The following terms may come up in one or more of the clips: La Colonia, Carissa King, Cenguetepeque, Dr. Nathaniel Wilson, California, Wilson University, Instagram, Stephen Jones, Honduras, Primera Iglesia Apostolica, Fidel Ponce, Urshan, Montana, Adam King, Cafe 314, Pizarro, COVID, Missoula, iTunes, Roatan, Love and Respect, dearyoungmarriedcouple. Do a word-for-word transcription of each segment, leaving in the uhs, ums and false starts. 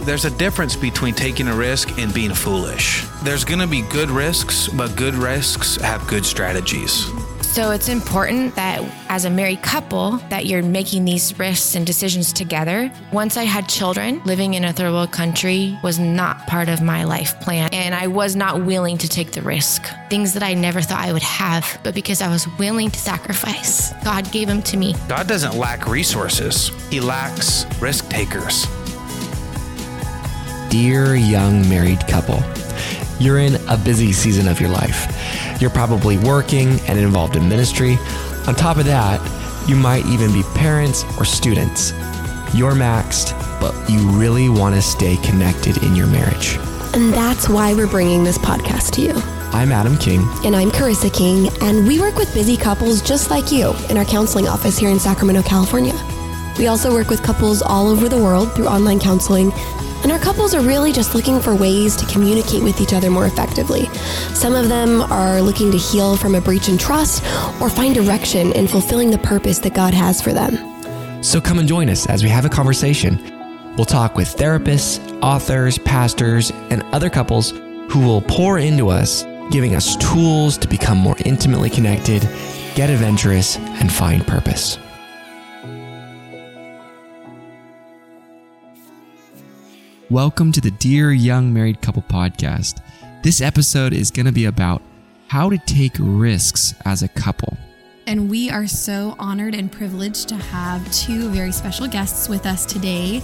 There's a difference between taking a risk and being foolish. There's going to be good risks, but good risks have good strategies. So it's important that as a married couple, that you're making these risks and decisions together. Once I had children, living in a third world country was not part of my life plan, and I was not willing to take the risk. Things that I never thought I would have, but because I was willing to sacrifice, God gave them to me. God doesn't lack resources. He lacks risk takers. Dear young married couple, you're in a busy season of your life. You're probably working and involved in ministry. On top of that, you might even be parents or students. You're maxed, but you really want to stay connected in your marriage. And that's why we're bringing this podcast to you. I'm Adam King. And I'm Carissa King, and we work with busy couples just like you in our counseling office here in Sacramento, California. We also work with couples all over the world through online counseling. And our couples are really just looking for ways to communicate with each other more effectively. Some of them are looking to heal from a breach in trust or find direction in fulfilling the purpose that God has for them. So come and join us as we have a conversation. We'll talk with therapists, authors, pastors, and other couples who will pour into us, giving us tools to become more intimately connected, get adventurous, and find purpose. Welcome to the Dear Young Married Couple podcast. This episode is going to be about how to take risks as a couple. And we are so honored and privileged to have two very special guests with us today.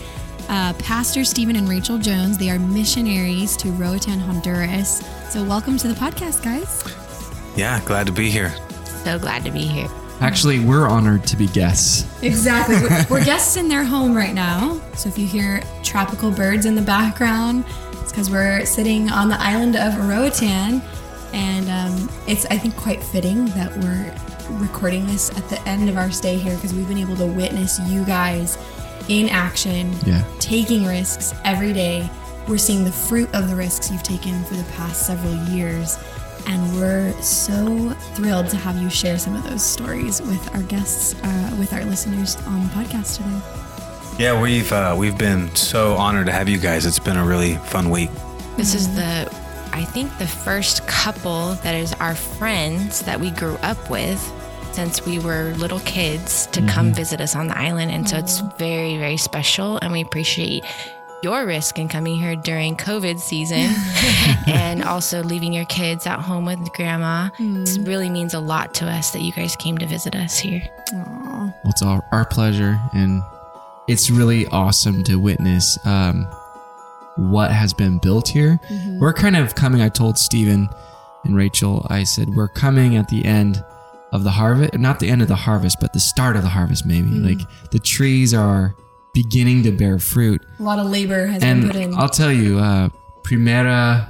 Uh, Pastor Stephen and Rachel Jones. They are missionaries to Roatan, Honduras. So welcome to the podcast, guys. Yeah, glad to be here. So glad to be here. Actually, we're honored to be guests. Exactly. We're guests in their home right now. So if you hear tropical birds in the background, it's because we're sitting on the island of Roatan. And um, it's, I think, quite fitting that we're recording this at the end of our stay here because we've been able to witness you guys in action, yeah. Taking risks every day. We're seeing the fruit of the risks you've taken for the past several years. And we're so thrilled to have you share some of those stories with our guests, uh, with our listeners on the podcast today. Yeah, we've uh, we've been so honored to have you guys. It's been a really fun week. This is the, I think, the first couple that is our friends that we grew up with since we were little kids to mm-hmm. come visit us on the island. And so it's very, very special. And we appreciate your risk in coming here during COVID season and also leaving your kids at home with grandma. Mm. It really means a lot to us that you guys came to visit us here. Aww. Well, it's all our pleasure, and it's really awesome to witness um, what has been built here. Mm-hmm. We're kind of coming, I told Stephen and Rachel, I said, we're coming at the end of the harvest, not the end of the harvest, but the start of the harvest maybe. Mm. Like the trees are beginning to bear fruit. A lot of labor has and been put in. I'll tell you, uh, Primera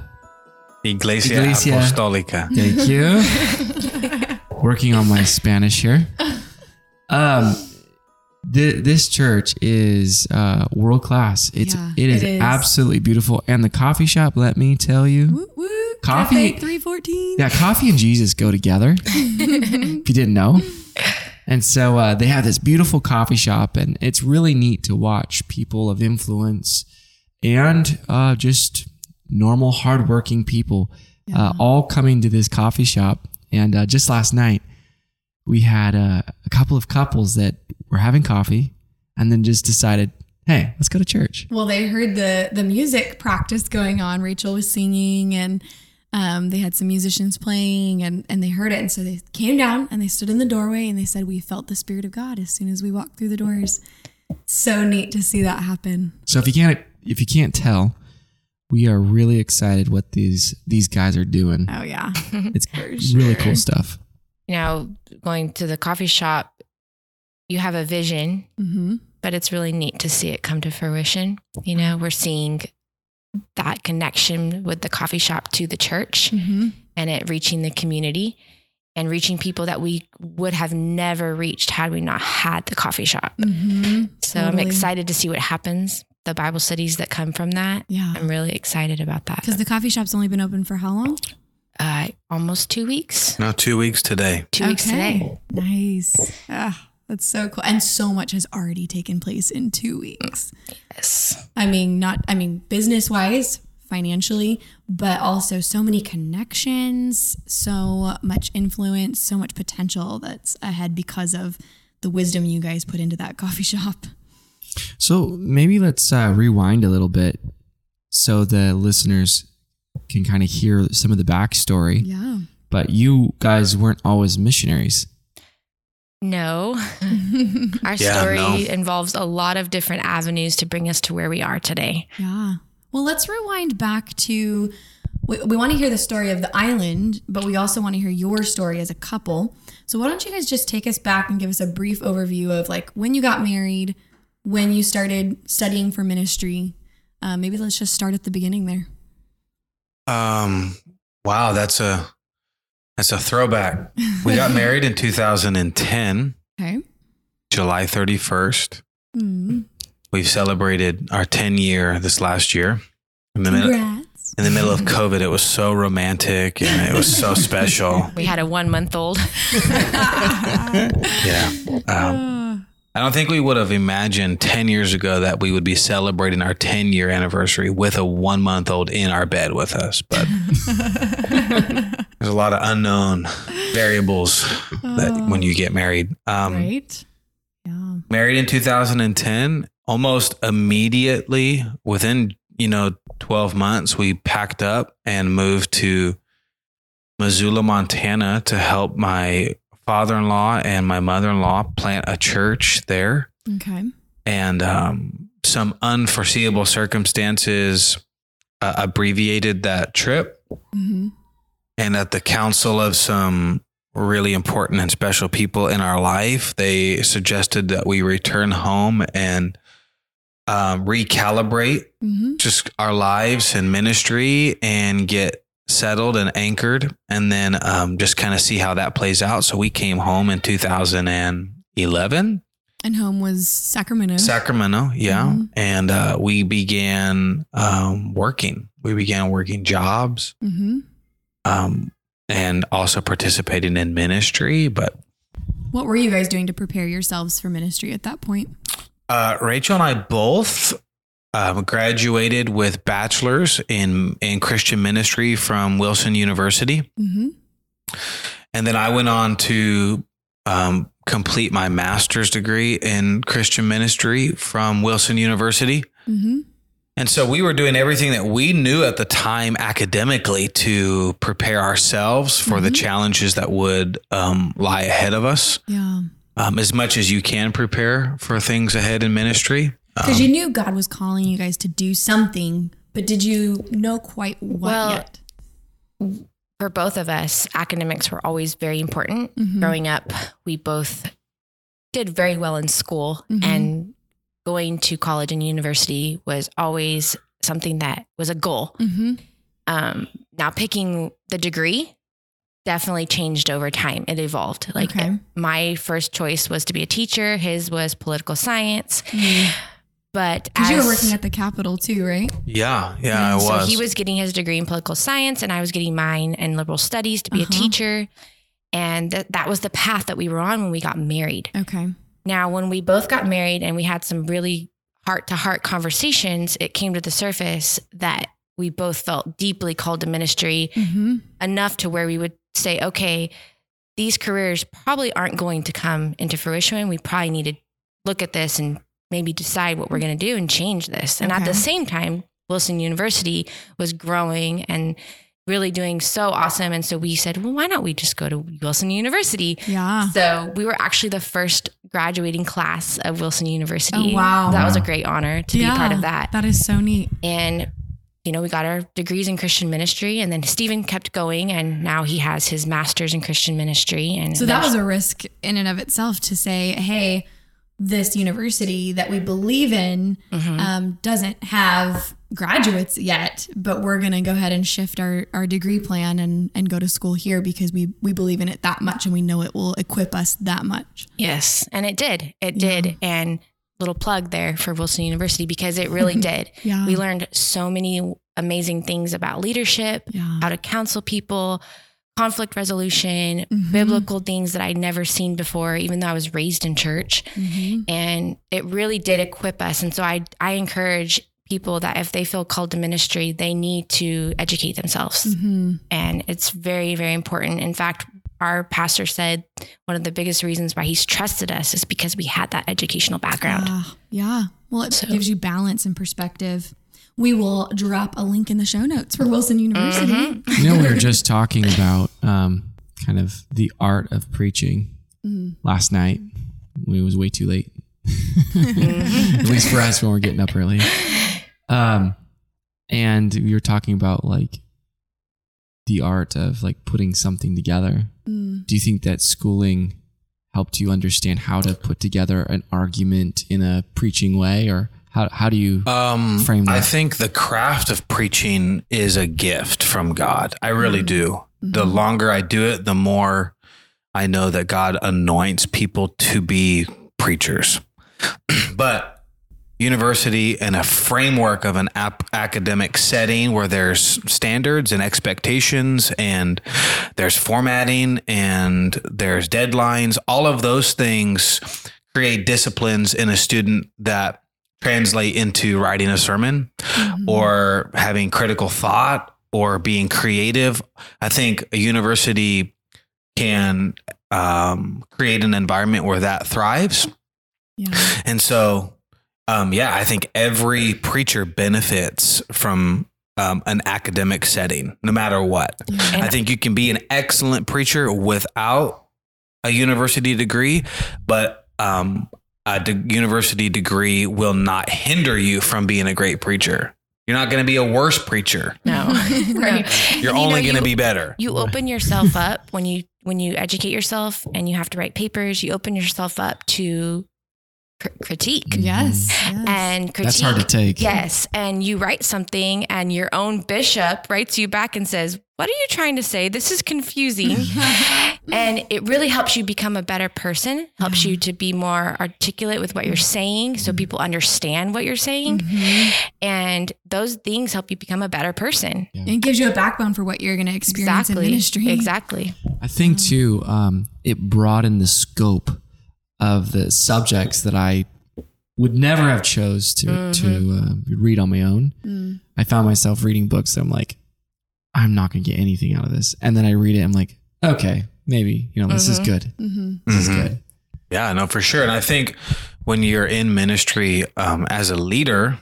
Iglesia, Iglesia Apostolica. Thank you. Working on my Spanish here. Um, th- this church is uh, world class. It's yeah, it, is it is absolutely beautiful, and the coffee shop. Let me tell you, whoop, whoop. Coffee three fourteen. Yeah, coffee and Jesus go together. If you didn't know. And so uh, they have this beautiful coffee shop, and it's really neat to watch people of influence and uh, just normal, hardworking people yeah. uh, all coming to this coffee shop. And uh, just last night, we had uh, a couple of couples that were having coffee and then just decided, hey, let's go to church. Well, they heard the the music practice going on. Rachel was singing, and um, they had some musicians playing, and, and they heard it. And so they came down, and they stood in the doorway, and they said, we felt the Spirit of God as soon as we walked through the doors. So neat to see that happen. So if you can't, if you can't tell, we are really excited what these these guys are doing. Oh, yeah. It's really cool stuff. You know, going to the coffee shop, you have a vision, mm-hmm. but it's really neat to see it come to fruition. You know, we're seeing that connection with the coffee shop to the church mm-hmm. and it reaching the community and reaching people that we would have never reached had we not had the coffee shop. Mm-hmm. So totally. I'm excited to see what happens. The Bible studies that come from that. Yeah. I'm really excited about that. Because the coffee shop's only been open for how long? Uh, almost two weeks. No, two weeks today. Two okay. weeks today. Nice. Ah, that's so cool. And so much has already taken place in two weeks. Yes. I mean, not, I mean, business-wise, financially, but also so many connections, so much influence, so much potential that's ahead because of the wisdom you guys put into that coffee shop. So maybe let's uh, rewind a little bit so the listeners can kind of hear some of the backstory. Yeah. But you guys weren't always missionaries. No. Our yeah, story no. involves a lot of different avenues to bring us to where we are today. Yeah. Well, let's rewind back to, we, we want to hear the story of the island, but we also want to hear your story as a couple. So why don't you guys just take us back and give us a brief overview of like when you got married, when you started studying for ministry. Uh, maybe let's just start at the beginning there. Um, wow, that's a, that's a throwback. We got married in two thousand ten, okay. July thirty-first. Mm. We've celebrated our ten year this last year. In the, middle, in the middle of COVID, it was so romantic and it was so special. We had a one month old. Yeah. Um, I don't think we would have imagined ten years ago that we would be celebrating our ten year anniversary with a one month old in our bed with us. But there's a lot of unknown variables uh, that when you get married. Um, right. Yeah. Married in two thousand ten, almost immediately within, you know, twelve months, we packed up and moved to Missoula, Montana to help my father-in-law and my mother-in-law plant a church there. Okay. And um, some unforeseeable circumstances uh, abbreviated that trip. Mm-hmm. And at the counsel of some really important and special people in our life, they suggested that we return home and um, recalibrate mm-hmm. just our lives and ministry and get settled and anchored, and then um, just kind of see how that plays out. So we came home in two thousand eleven. And home was Sacramento. Sacramento, yeah. Mm-hmm. And uh, we began um, working. We began working jobs mm-hmm. um, and also participating in ministry. But what were you guys doing to prepare yourselves for ministry at that point? Uh, Rachel and I both Um, graduated with bachelor's in, in Christian ministry from Wilson University. Mm-hmm. And then I went on to um, complete my master's degree in Christian ministry from Wilson University. Mm-hmm. And so we were doing everything that we knew at the time academically to prepare ourselves for mm-hmm. the challenges that would um, lie ahead of us. Yeah. Um, as much as you can prepare for things ahead in ministry. Because um, you knew God was calling you guys to do something, but did you know quite what well, yet? For both of us, academics were always very important. Mm-hmm. Growing up, we both did very well in school, mm-hmm. and going to college and university was always something that was a goal. Mm-hmm. Um, now, picking the degree definitely changed over time. It evolved. Like okay. my first choice was to be a teacher. His was political science. Mm. But as you were working at the Capitol too, right? Yeah. Yeah, I so was. So he was getting his degree in political science and I was getting mine in liberal studies to be uh-huh. a teacher. And th- that was the path that we were on when we got married. Okay. Now, when we both got married and we had some really heart to heart conversations, it came to the surface that we both felt deeply called to ministry mm-hmm. enough to where we would say, okay, these careers probably aren't going to come into fruition. We probably need to look at this and maybe decide what we're going to do and change this. And okay. at the same time, Wilson University was growing and really doing so awesome. And so we said, well, why not we just go to Wilson University? Yeah. So we were actually the first graduating class of Wilson University. Oh, wow. That was a great honor to yeah, be part of that. That is so neat. And, you know, we got our degrees in Christian ministry, and then Stephen kept going, and now he has his master's in Christian ministry. And so that was a risk in and of itself to say, hey, this university that we believe in mm-hmm. um, doesn't have graduates yet, but we're going to go ahead and shift our, our degree plan and, and go to school here because we, we believe in it that much and we know it will equip us that much. Yes. And it did. It yeah. did. And little plug there for Wilson University because it really did. Yeah. We learned so many amazing things about leadership, yeah. how to counsel people, conflict resolution, mm-hmm. biblical things that I'd never seen before, even though I was raised in church. Mm-hmm. And it really did equip us. And so I, I encourage people that if they feel called to ministry, they need to educate themselves. Mm-hmm. And it's very, very important. In fact, our pastor said one of the biggest reasons why he's trusted us is because we had that educational background. Uh, yeah. Well, it so. gives you balance and perspective. We will drop a link in the show notes for Wilson University. Mm-hmm. You know, we were just talking about um, kind of the art of preaching mm. last night. It was way too late, at least for us when we're getting up early. Um, and we were talking about like the art of like putting something together. Mm. Do you think that schooling helped you understand how to put together an argument in a preaching way, or How how do you um, frame that? I think the craft of preaching is a gift from God. I really mm-hmm. do. Mm-hmm. The longer I do it, the more I know that God anoints people to be preachers. But university and a framework of an ap- academic setting where there's standards and expectations and there's formatting and there's deadlines, all of those things create disciplines in a student that translate into writing a sermon mm-hmm. or having critical thought or being creative. I think a university can um, create an environment where that thrives. Yeah. And so, um, yeah, I think every preacher benefits from um, an academic setting, no matter what. Yeah. I think you can be an excellent preacher without a university degree, but um A de- university degree will not hinder you from being a great preacher. You're not going to be a worse preacher. No, right. You're and only you know, going to be better. You open yourself up when you when you educate yourself and you have to write papers. You open yourself up to cr- critique. Yes, yes, and critique. That's hard to take. Yes, and you write something, and your own bishop writes you back and says, "What are you trying to say? This is confusing." And it really helps you become a better person, helps yeah. you to be more articulate with what you're saying so people understand what you're saying. Mm-hmm. And those things help you become a better person. Yeah. And it gives you a backbone for what you're going to experience exactly. in ministry. Exactly. I think too, um, it broadened the scope of the subjects that I would never have chose to, mm-hmm. to uh, read on my own. Mm. I found myself reading books that I'm like, I'm not going to get anything out of this. And then I read it. I'm like, okay, maybe, you know, mm-hmm. this is good. Mm-hmm. This is mm-hmm. good. Yeah, no, for sure. And I think when you're in ministry, um, as a leader,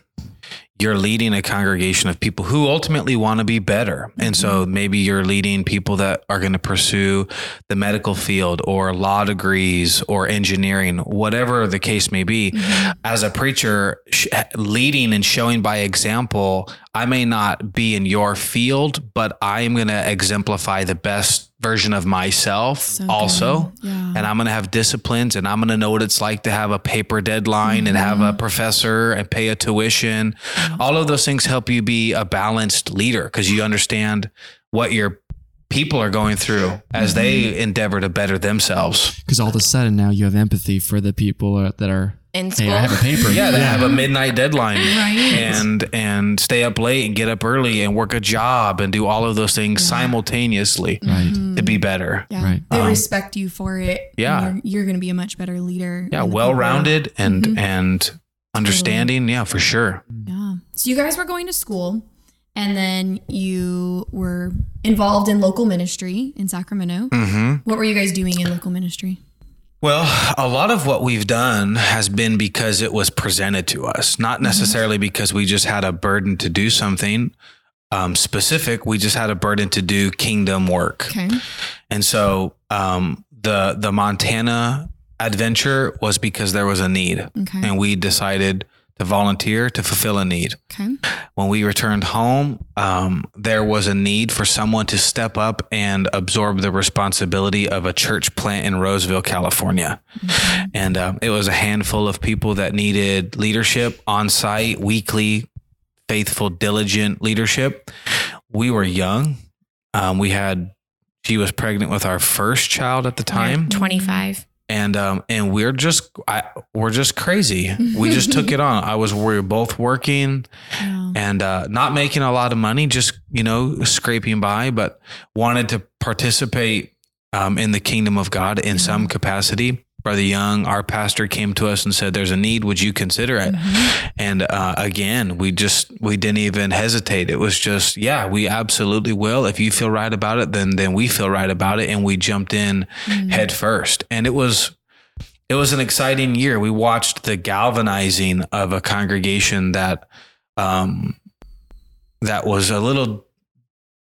you're leading a congregation of people who ultimately want to be better. And so maybe you're leading people that are going to pursue the medical field or law degrees or engineering, whatever the case may be. Mm-hmm. As a preacher, sh- leading and showing by example, I may not be in your field, but I'm going to exemplify the best version of myself so also. Yeah. And I'm going to have disciplines, and I'm going to know what it's like to have a paper deadline mm-hmm. and have a professor and pay a tuition. Mm-hmm. All of those things help you be a balanced leader because you understand what your people are going through as mm-hmm. they endeavor to better themselves. Because all of a sudden now you have empathy for the people that are in school. Hey, I have a paper. Yeah, yeah, they have a midnight deadline right. and and stay up late and get up early and work a job and do all of those things yeah. simultaneously right. to be better. Yeah. Right. They um, respect you for it. Yeah. You're, you're going to be a much better leader. Yeah, well-rounded and mm-hmm. and understanding. Totally. Yeah, for sure. Yeah. So you guys were going to school, and then you were involved in local ministry in Sacramento. Mm-hmm. What were you guys doing in local ministry? Well, a lot of what we've done has been because it was presented to us, not necessarily mm-hmm. because we just had a burden to do something um, specific. We just had a burden to do kingdom work. Okay. And so um, the the Montana adventure was because there was a need, okay. and we decided to volunteer to fulfill a need. Okay. When we returned home, um, there was a need for someone to step up and absorb the responsibility of a church plant in Roseville, California. Okay. And uh, it was a handful of people that needed leadership on site, weekly, faithful, diligent leadership. We were young. Um, we had, she was pregnant with our first child at the time. We're twenty-five. And, um, and we're just, I, we're just crazy. We just took it on. I was, we were both working yeah. and, uh, not making a lot of money, just, you know, scraping by, but wanted to participate, um, in the kingdom of God in yeah. some capacity. Brother Young, our pastor, came to us and said, there's a need. Would you consider it? Mm-hmm. And, uh, again, we just, we didn't even hesitate. It was just, yeah, we absolutely will. If you feel right about it, then, then we feel right about it. And we jumped in mm-hmm. head first. And it was, it was an exciting year. We watched the galvanizing of a congregation that, um, that was a little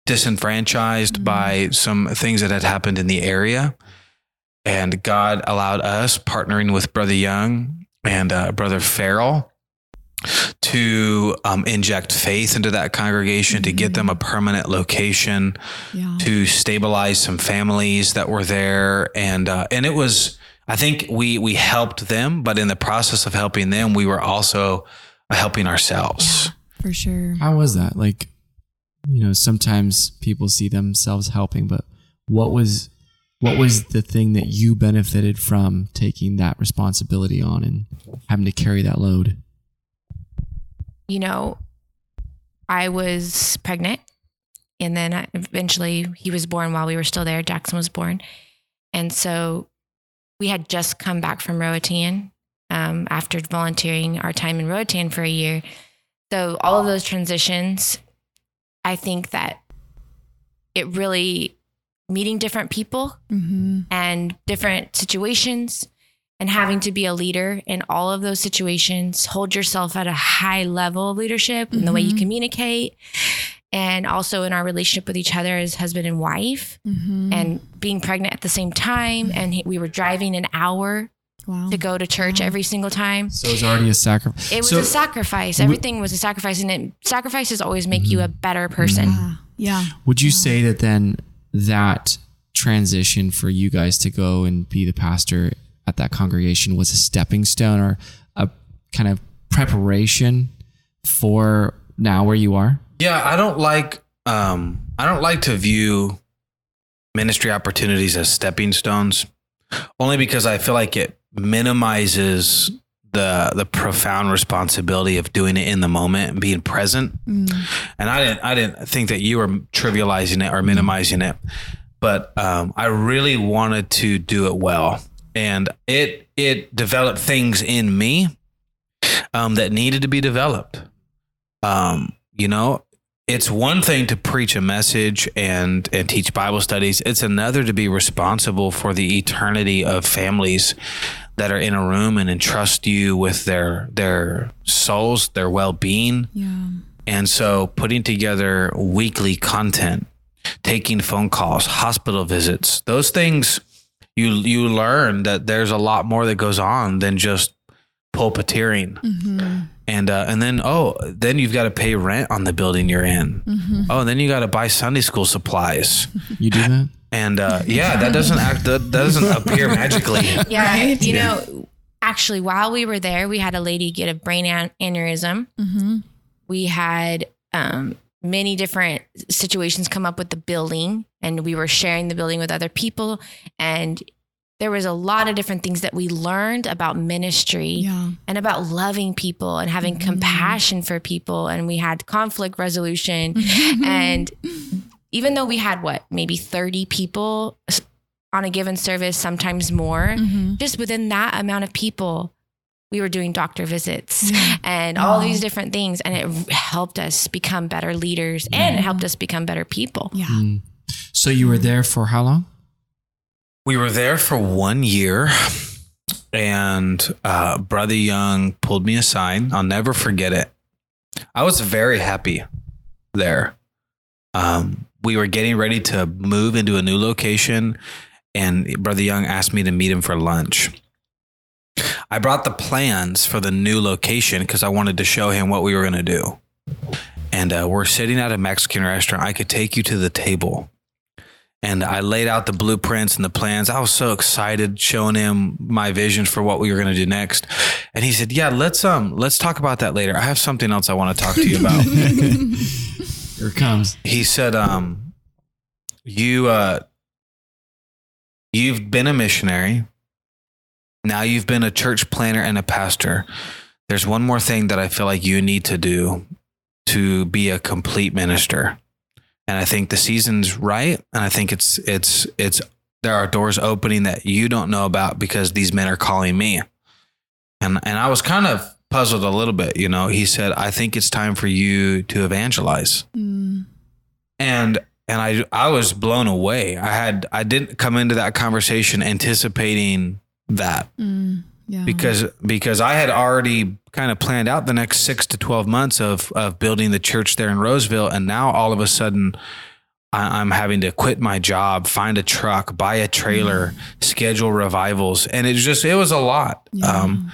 disenfranchised mm-hmm. by some things that had happened in the area. And God allowed us, partnering with Brother Young and uh, Brother Farrell, to um, inject faith into that congregation, mm-hmm. to get them a permanent location, yeah. to stabilize some families that were there. And uh, and it was, I think we we helped them, but in the process of helping them, we were also helping ourselves. Yeah, for sure. How was that? Like, you know, sometimes people see themselves helping, but what was... What was the thing that you benefited from taking that responsibility on and having to carry that load? You know, I was pregnant, and then eventually he was born while we were still there. Jackson was born. And so we had just come back from Roatan um, after volunteering our time in Roatan for a year. So all of those transitions, I think that it really... meeting different people mm-hmm. and different situations and having to be a leader in all of those situations, hold yourself at a high level of leadership mm-hmm. in the way you communicate. And also in our relationship with each other as husband and wife mm-hmm. and being pregnant at the same time. And he, we were driving an hour wow. to go to church wow. every single time. So it was already a sacrifice. It was so a sacrifice. Everything was a sacrifice. And it, sacrifices always make mm-hmm. you a better person. Yeah. yeah. Would you yeah. say that then... that transition for you guys to go and be the pastor at that congregation was a stepping stone or a kind of preparation for now where you are? Yeah. I don't like, um, I don't like to view ministry opportunities as stepping stones only because I feel like it minimizes the, the profound responsibility of doing it in the moment and being present. Mm. And I didn't, I didn't think that you were trivializing it or minimizing it, but, um, I really wanted to do it well. And it, it developed things in me, um, that needed to be developed. Um, you know, it's one thing to preach a message and, and teach Bible studies. It's another to be responsible for the eternity of families that are in a room and entrust you with their, their souls, their well-being. Yeah. And so putting together weekly content, taking phone calls, hospital visits, those things you, you learn that there's a lot more that goes on than just pulpiteering. Mm-hmm. And, uh, and then, oh, then you've got to pay rent on the building you're in. Mm-hmm. Oh, and then you got to buy Sunday school supplies. You do that? And, uh, yeah, that doesn't act, that doesn't appear magically. Yeah. Right? You yeah. know, actually while we were there, we had a lady get a brain an- aneurysm. Mm-hmm. We had, um, many different situations come up with the building, and we were sharing the building with other people. And there was a lot of different things that we learned about ministry yeah. and about loving people and having mm-hmm. compassion for people. And we had conflict resolution. And even though we had what, maybe thirty people on a given service, sometimes more, mm-hmm. just within that amount of people, we were doing doctor visits yeah. and all wow. these different things. And it helped us become better leaders yeah. and it helped us become better people. Yeah. Mm. So you were there for how long? We were there for one year. And uh, Brother Young pulled me aside. I'll never forget it. I was very happy there. Um, we were getting ready to move into a new location, and Brother Young asked me to meet him for lunch. I brought the plans for the new location because I wanted to show him what we were going to do. And uh, we're sitting at a Mexican restaurant. I could take you to the table. And I laid out the blueprints and the plans. I was so excited showing him my visions for what we were going to do next. And he said, yeah, let's um, let's talk about that later. I have something else I want to talk to you about. Here it comes. He said, um, you, uh, you've been a missionary. Now you've been a church planner and a pastor. There's one more thing that I feel like you need to do to be a complete minister. And I think the season's right. And I think it's, it's, it's, there are doors opening that you don't know about because these men are calling me. And, and I was kind of puzzled a little bit, you know. He said, I think it's time for you to evangelize. Mm. And, and I, I was blown away. I had, I didn't come into that conversation anticipating that mm, yeah. because, because I had already kind of planned out the next six to twelve months of, of building the church there in Roseville. And now all of a sudden I, I'm having to quit my job, find a truck, buy a trailer, mm. schedule revivals. And it's just, it was a lot. Yeah. Um,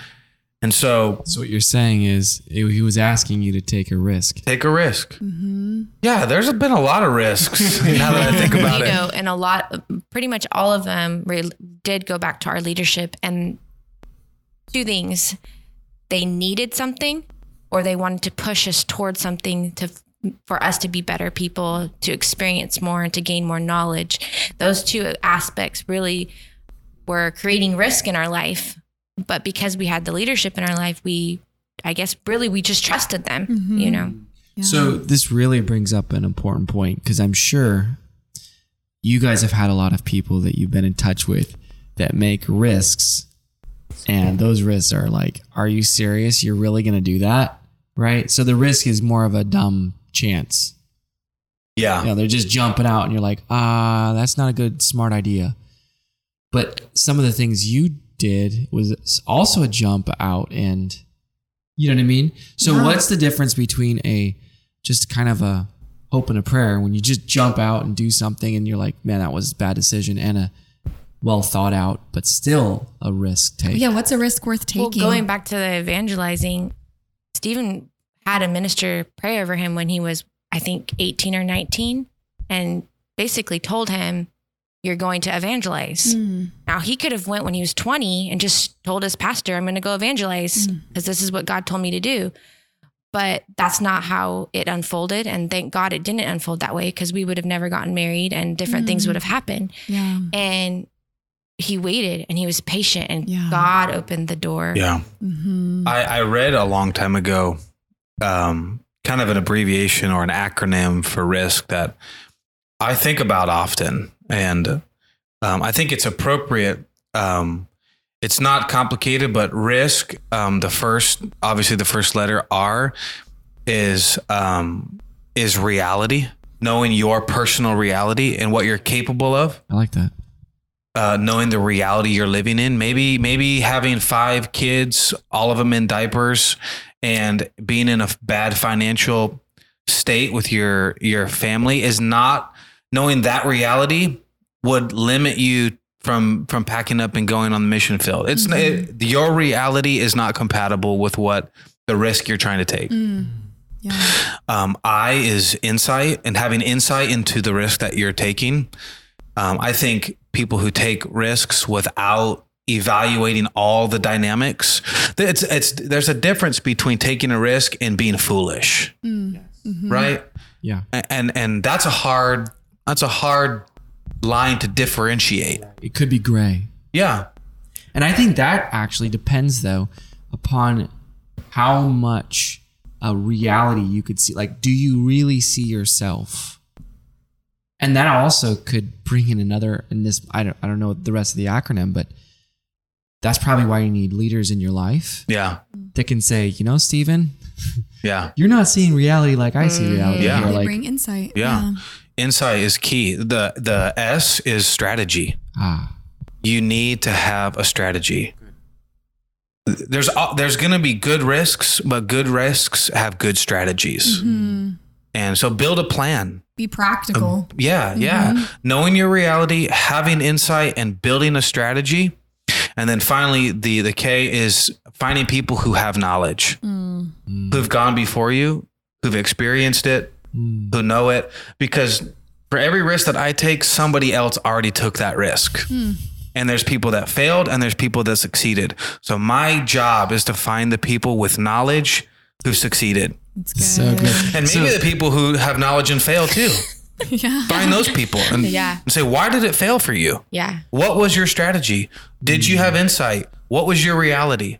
and so, so what you're saying is it, he was asking you to take a risk, take a risk. Mm-hmm. Yeah. There's been a lot of risks now that I think about you it. Know, and a lot, pretty much all of them re- did go back to our leadership and two things. They needed something, or they wanted to push us towards something to, for us to be better people, to experience more and to gain more knowledge. Those two aspects really were creating risk in our life. But because we had the leadership in our life, we, I guess, really, we just trusted them, mm-hmm. you know? Yeah. So this really brings up an important point, because I'm sure you guys have had a lot of people that you've been in touch with that make risks. And those risks are like, are you serious? You're really going to do that? Right? So the risk is more of a dumb chance. Yeah. You know, they're just jumping out and you're like, ah, that's not a good, smart idea. But some of the things you did was also a jump out, and you know what I mean? So yeah. What's the difference between a just kind of a hope and a prayer when you just jump out and do something and you're like, man, that was a bad decision, and a well thought out, but still a risk take. Yeah, what's a risk worth taking? Well, going back to the evangelizing, Stephen had a minister pray over him when he was, I think, eighteen or nineteen, and basically told him, you're going to evangelize. Mm. Now, he could have went when he was twenty and just told his pastor, I'm going to go evangelize because mm. this is what God told me to do. But that's not how it unfolded. And thank God it didn't unfold that way, because we would have never gotten married and different mm. things would have happened. Yeah. And he waited and he was patient, and yeah. God opened the door. Yeah. Mm-hmm. I, I read a long time ago, um, kind of an abbreviation or an acronym for risk that I think about often. And, um, I think it's appropriate. Um, it's not complicated, but risk, um, the first, obviously the first letter R is, um, is reality, knowing your personal reality and what you're capable of. I like that. Uh, knowing the reality you're living in, maybe, maybe having five kids, all of them in diapers, and being in a bad financial state with your, your family is not, knowing that reality would limit you from, from packing up and going on the mission field. It's mm-hmm. it, your reality is not compatible with what the risk you're trying to take. Mm. Yeah. Um, I is insight, and having insight into the risk that you're taking. Um, I think people who take risks without evaluating all the dynamics, it's, it's, there's a difference between taking a risk and being foolish. Mm. Yes. Mm-hmm. Right. Yeah. And, and that's a hard, that's a hard line to differentiate. It could be gray. Yeah. And I think that actually depends, though, upon how much a reality you could see. Like, do you really see yourself? And that also could bring in another, in this, I don't, I don't know the rest of the acronym, but that's probably why you need leaders in your life. Yeah. That can say, you know, Stephen, yeah, you're not seeing reality like I see reality. Yeah. They like, bring insight. Yeah. yeah. Insight is key. The, the S is strategy. Ah. You need to have a strategy. there's there's going to be good risks, but good risks have good strategies. Mm-hmm. And so build a plan. Be practical. Um, yeah, mm-hmm. yeah. Knowing your reality, having insight, and building a strategy. And then finally, the, the K is finding people who have knowledge, mm. who've gone before you, who've experienced it, mm. who know it. Because for every risk that I take, somebody else already took that risk. Mm. And there's people that failed and there's people that succeeded. So my job is to find the people with knowledge who succeeded. Good. So good. And maybe so, the people who have knowledge and fail too. Yeah. Find those people and, yeah. and say, why did it fail for you? Yeah. What was your strategy? Did you have insight? What was your reality?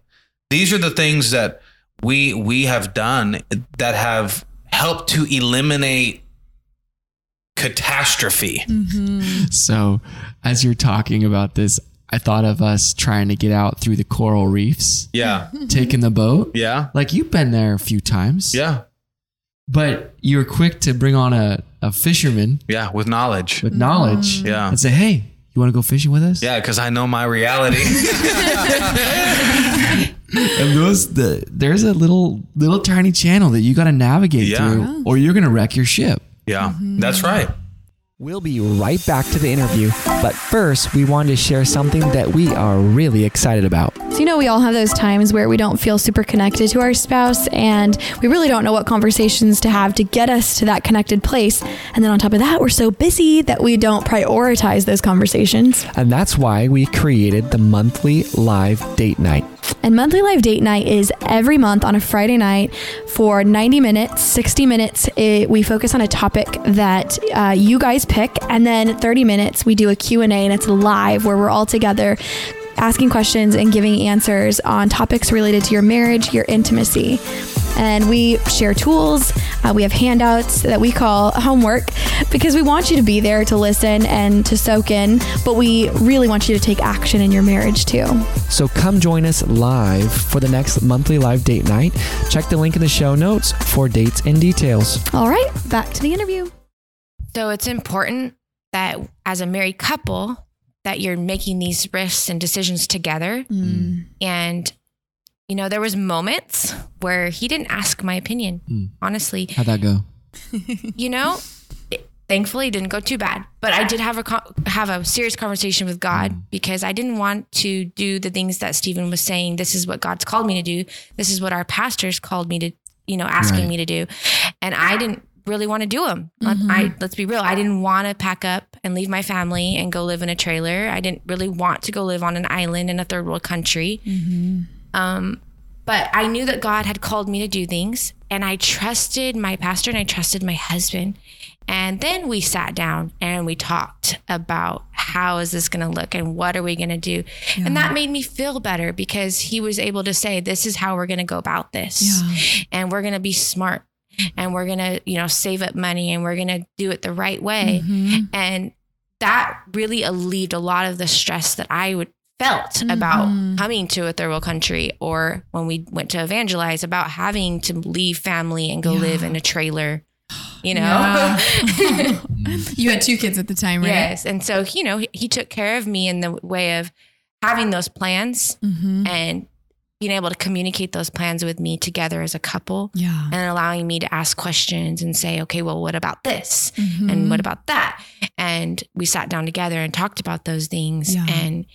These are the things that we we have done that have helped to eliminate catastrophe. Mm-hmm. So as you're talking about this, I thought of us trying to get out through the coral reefs. Yeah. Taking the boat. Yeah. Like you've been there a few times. Yeah. But you were quick to bring on a, a fisherman. Yeah. With knowledge. With knowledge. Yeah. And say, hey, you want to go fishing with us? Yeah. Because I know my reality. And those, the, there's a little, little tiny channel that you got to navigate yeah. through or you're going to wreck your ship. Yeah. Mm-hmm. That's right. We'll be right back to the interview, but first we wanted to share something that we are really excited about. So you know, we all have those times where we don't feel super connected to our spouse and we really don't know what conversations to have to get us to that connected place. And then on top of that, we're so busy that we don't prioritize those conversations. And that's why we created the monthly live date night. And monthly live date night is every month on a Friday night for ninety minutes, sixty minutes. It, we focus on a topic that uh, you guys pick, and then thirty minutes we do a Q and A, and it's live where we're all together asking questions and giving answers on topics related to your marriage, your intimacy. And we share tools. Uh, we have handouts that we call homework because we want you to be there to listen and to soak in, but we really want you to take action in your marriage too. So come join us live for the next monthly live date night. Check the link in the show notes for dates and details. All right, back to the interview. So it's important that as a married couple, that you're making these risks and decisions together. Mm. And, you know, there was moments where he didn't ask my opinion, mm. honestly. How'd that go? You know, it, thankfully it didn't go too bad, but I did have a, have a serious conversation with God mm. because I didn't want to do the things that Stephen was saying. This is what God's called me to do. This is what our pastors called me to, you know, asking right. me to do. And I didn't really want to do them. Mm-hmm. I, let's be real. I didn't want to pack up and leave my family and go live in a trailer. I didn't really want to go live on an island in a third world country. Mm-hmm. Um, but I knew that God had called me to do things, and I trusted my pastor and I trusted my husband. And then we sat down and we talked about how is this going to look and what are we going to do? Yeah. And that made me feel better because he was able to say, this is how we're going to go about this. Yeah. And we're going to be smart. And we're going to, you know, save up money and we're going to do it the right way. Mm-hmm. And that really alleviated a lot of the stress that I would felt mm-hmm. about coming to a third world country or when we went to evangelize about having to leave family and go yeah. live in a trailer, you know, yeah. You had two kids at the time, right? Yes. And so, you know, he, he took care of me in the way of having those plans mm-hmm. and being able to communicate those plans with me together as a couple yeah. and allowing me to ask questions and say, okay, well, what about this? Mm-hmm. And what about that? And we sat down together and talked about those things. Yeah. And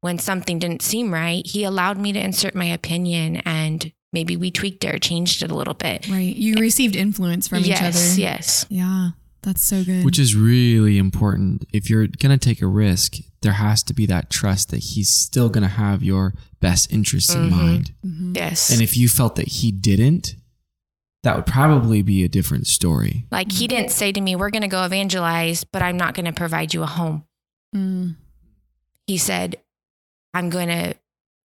when something didn't seem right, he allowed me to insert my opinion and maybe we tweaked it or changed it a little bit. Right. You received influence from yes, each other. Yes. Yeah. That's so good. Which is really important. If you're going to take a risk, there has to be that trust that he's still going to have your best interests mm-hmm. in mind. Mm-hmm. Yes. And if you felt that he didn't, that would probably be a different story. Like he didn't say to me, we're going to go evangelize, but I'm not going to provide you a home. Mm. He said, I'm going to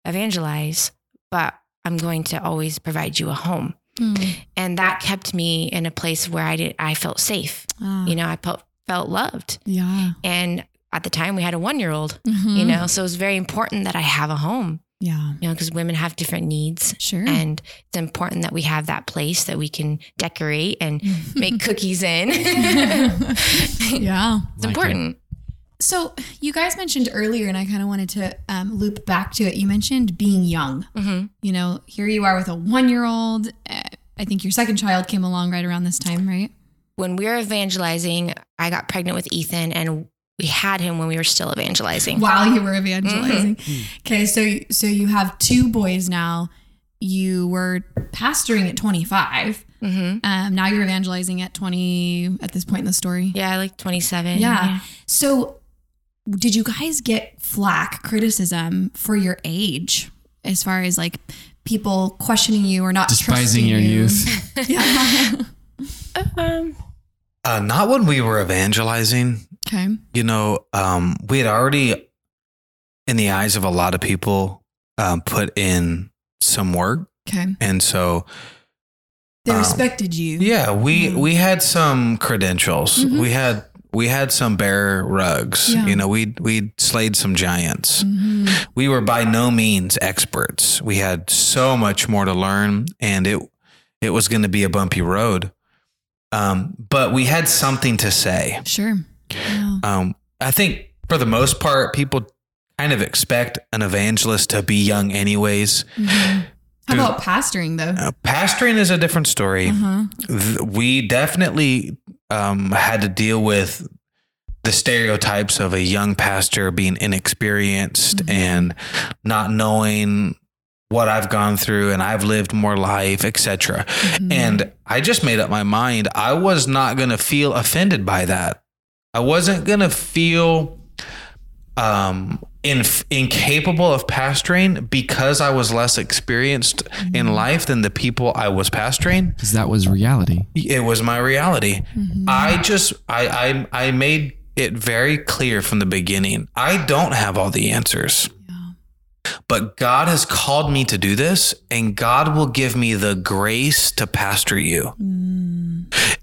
evangelize, but I'm going to always provide you a home. Mm. And that kept me in a place where I did, I felt safe. Ah. You know, I felt, felt loved. Yeah. And at the time we had a one-year-old, mm-hmm. you know, so it was very important that I have a home. Yeah. You know, because women have different needs. Sure. And it's important that we have that place that we can decorate and make cookies in. Yeah. It's like important. It. So you guys mentioned earlier, and I kind of wanted to um, loop back to it. You mentioned being young. Mm-hmm. You know, here you are with a one-year-old. I think your second child came along right around this time, right? When we were evangelizing, I got pregnant with Ethan, and we had him when we were still evangelizing. While you were evangelizing. Mm-hmm. Okay, so so you have two boys now. You were pastoring at twenty-five. Mm-hmm. Um, now you're evangelizing at twenty, at this point in the story. Yeah, like twenty-seven. Yeah. yeah. So did you guys get flack, criticism for your age, as far as like people questioning you or not despising your you? youth? yeah. um, uh, not when we were evangelizing. Okay. You know, um, we had already, in the eyes of a lot of people, um, put in some work. Okay. And so they respected um, you. Yeah. We, mm-hmm. we had some credentials. Mm-hmm. We had, we had some bear rugs, yeah. you know, we, we slayed some giants. Mm-hmm. We were by no means experts. We had so much more to learn, and it, it was going to be a bumpy road. Um, but we had something to say. Sure. Yeah. Um, I think for the most part, people kind of expect an evangelist to be young anyways. Mm-hmm. How about pastoring though? Uh, pastoring is a different story. Uh-huh. Th- we definitely um, had to deal with the stereotypes of a young pastor being inexperienced mm-hmm. and not knowing what I've gone through, and I've lived more life, et cetera. Mm-hmm. And I just made up my mind. I was not going to feel offended by that. I wasn't going to feel um, inf- incapable of pastoring because I was less experienced mm-hmm. in life than the people I was pastoring. Because that was reality. It was my reality. Mm-hmm. I just, I, I, I made it very clear from the beginning. I don't have all the answers, yeah. but God has called me to do this, and God will give me the grace to pastor you. Mm.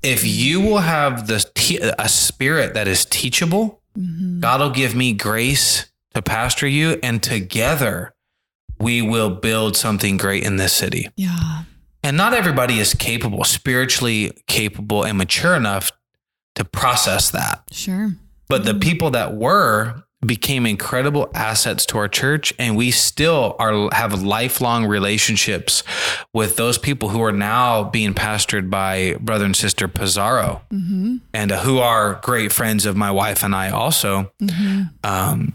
If you will have the te- a spirit that is teachable, mm-hmm. God will give me grace to pastor you, and together we will build something great in this city. Yeah. And not everybody is capable, spiritually capable and mature enough to process that. Sure. But mm-hmm. the people that were became incredible assets to our church, and we still are have lifelong relationships with those people who are now being pastored by brother and sister Pizarro mm-hmm. and who are great friends of my wife and I also. Mm-hmm. Um,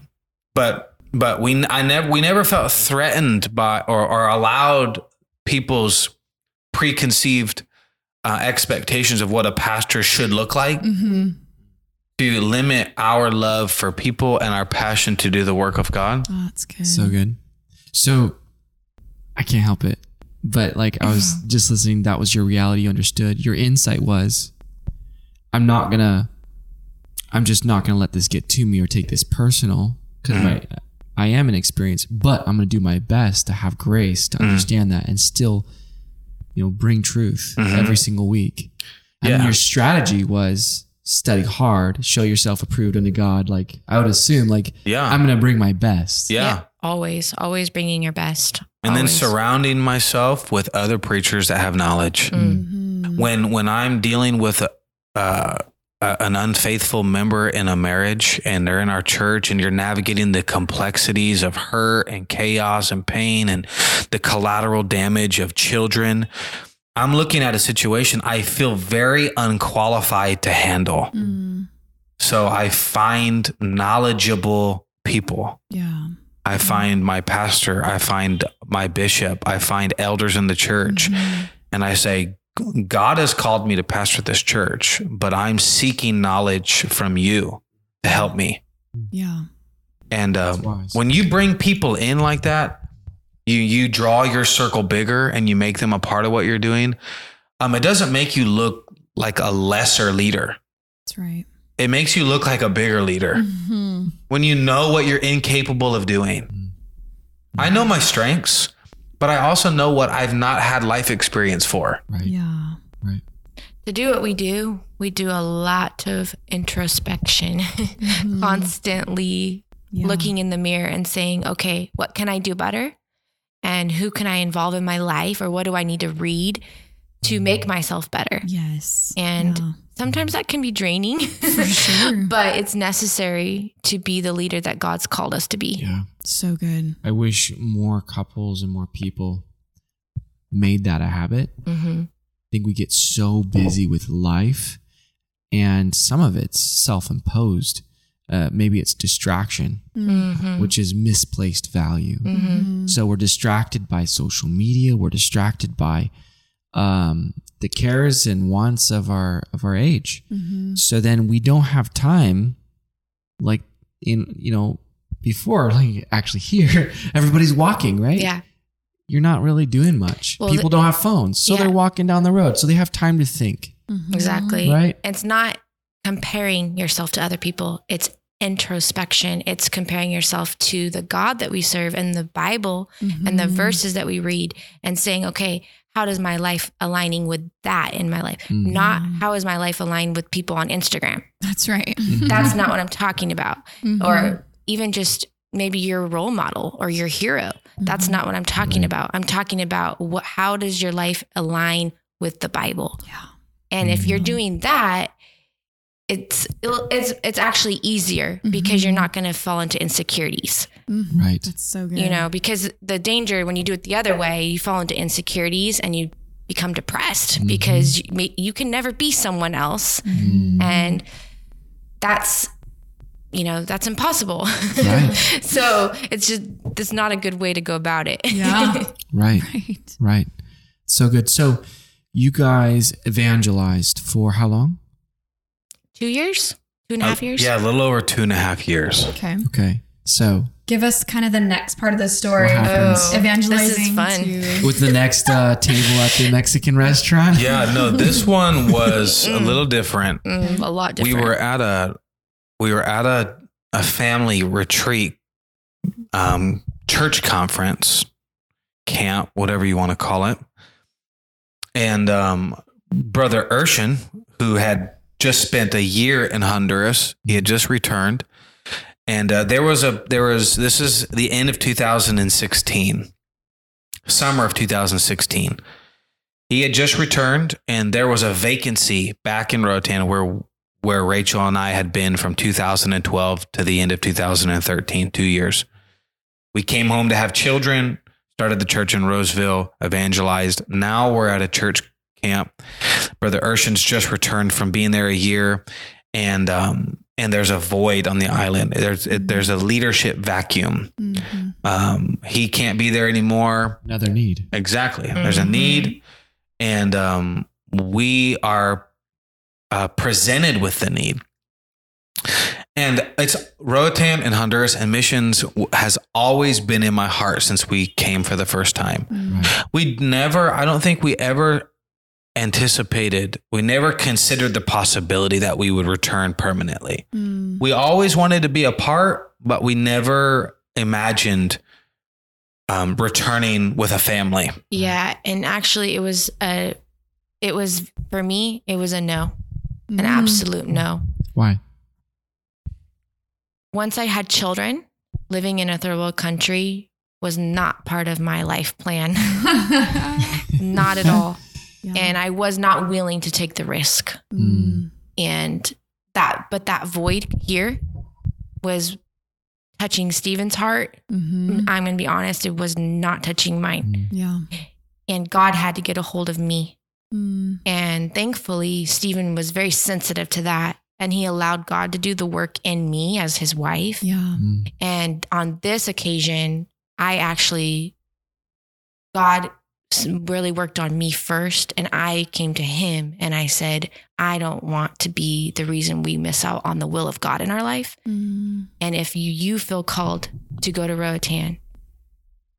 but but we I never we never felt threatened by or, or allowed people's preconceived uh, expectations of what a pastor should look like. Mm-hmm. To limit our love for people and our passion to do the work of God. Oh, that's good. So good. So I can't help it, but like I was just listening. That was your reality. You understood. Your insight was, I'm not gonna, I'm just not gonna let this get to me or take this personal, because mm. I, I am inexperienced, but I'm gonna do my best to have grace to mm. understand that and still, you know, bring truth mm-hmm. every single week. Yeah. And your strategy was, study hard, show yourself approved unto God. Like I would assume, like yeah. I'm going to bring my best. Yeah. yeah, always, always bringing your best. And always. Then surrounding myself with other preachers that have knowledge. Mm-hmm. When when I'm dealing with a, uh, a, an unfaithful member in a marriage, and they're in our church, and you're navigating the complexities of hurt and chaos and pain and the collateral damage of children. I'm looking at a situation I feel very unqualified to handle. Mm. So I find knowledgeable people. Yeah. I mm-hmm. find my pastor. I find my bishop. I find elders in the church. Mm-hmm. And I say, God has called me to pastor this church, but I'm seeking knowledge from you to help me. Yeah. And uh, when you bring people in like that, You you draw your circle bigger, and you make them a part of what you're doing. Um, it doesn't make you look like a lesser leader. That's right. It makes you look like a bigger leader mm-hmm. when you know what you're incapable of doing. Mm-hmm. I know my strengths, but I also know what I've not had life experience for. Right. Yeah. Right. To do what we do, we do a lot of introspection, mm-hmm. constantly yeah. looking in the mirror and saying, okay, what can I do better? And who can I involve in my life, or what do I need to read to make myself better? Yes. And yeah. sometimes that can be draining, for sure. But it's necessary to be the leader that God's called us to be. Yeah. So good. I wish more couples and more people made that a habit. Mm-hmm. I think we get so busy with life, and some of it's self-imposed. Uh, maybe it's distraction, mm-hmm. which is misplaced value. Mm-hmm. So we're distracted by social media. We're distracted by um, the cares and wants of our of our age. Mm-hmm. So then we don't have time, like in you know before, like actually here, everybody's walking, right? Yeah, you're not really doing much. Well, People the, don't have phones, so yeah. they're walking down the road, so they have time to think. Mm-hmm. Exactly. Right. It's not comparing yourself to other people. It's introspection. It's comparing yourself to the God that we serve and the Bible mm-hmm. and the verses that we read, and saying, okay, how does my life aligning with that in my life? Mm-hmm. Not how is my life aligned with people on Instagram? That's right. Mm-hmm. That's not what I'm talking about. Mm-hmm. Or even just maybe your role model or your hero. Mm-hmm. That's not what I'm talking right. about. I'm talking about what, how does your life align with the Bible? Yeah. And mm-hmm. if you're doing that, It's it's it's actually easier mm-hmm. because you're not going to fall into insecurities. Mm-hmm. Right. That's so good. You know, because the danger when you do it the other way, you fall into insecurities and you become depressed mm-hmm. because you, you can never be someone else. Mm-hmm. And that's, you know, that's impossible. Right. So it's just, it's not a good way to go about it. Yeah. Right. Right. Right. So good. So you guys evangelized for how long? Two years, two and a half uh, years. Yeah, a little over two and a half years. Okay. Okay. So give us kind of the next part of the story of evangelizing. This is fun. With the next uh, table at the Mexican restaurant. Yeah. No, this one was a little different. Mm, a lot different. We were at a we were at a a family retreat, um, church conference, camp, whatever you want to call it, and um, Brother Urshan, who had just spent a year in Honduras. He had just returned, and uh, there was a there was this is the end of two thousand sixteen, summer of two thousand sixteen. He had just returned, and there was a vacancy back in Roatan where where Rachel and I had been from two thousand twelve to the end of two thousand thirteen, two years. We came home to have children, started the church in Roseville, evangelized. Now we're at a church camp. Brother Urshan's just returned from being there a year, and um, and there's a void on the island. There's it, there's a leadership vacuum. Mm-hmm. Um, he can't be there anymore. Another need. Exactly. Mm-hmm. There's a need, and um, we are uh, presented with the need. And it's Roatan and Honduras and missions has always been in my heart since we came for the first time. Mm-hmm. Right. We'd never. I don't think we ever. anticipated. We never considered the possibility that we would return permanently. Mm. We always wanted to be a part, but we never imagined um, returning with a family. Yeah. And actually it was, a, it was for me, it was a no, mm. an absolute no. Why? Once I had children, living in a third world country was not part of my life plan. Not at all. Yeah. And I was not willing to take the risk. Mm. And that, but that void here was touching Stephen's heart. Mm-hmm. I'm going to be honest. It was not touching mine. Yeah. And God had to get a hold of me. Mm. And thankfully, Stephen was very sensitive to that. And he allowed God to do the work in me as his wife. Yeah. Mm. And on this occasion, I actually, God really worked on me first, and I came to him and I said, I don't want to be the reason we miss out on the will of God in our life. Mm. And if you, you feel called to go to Roatan,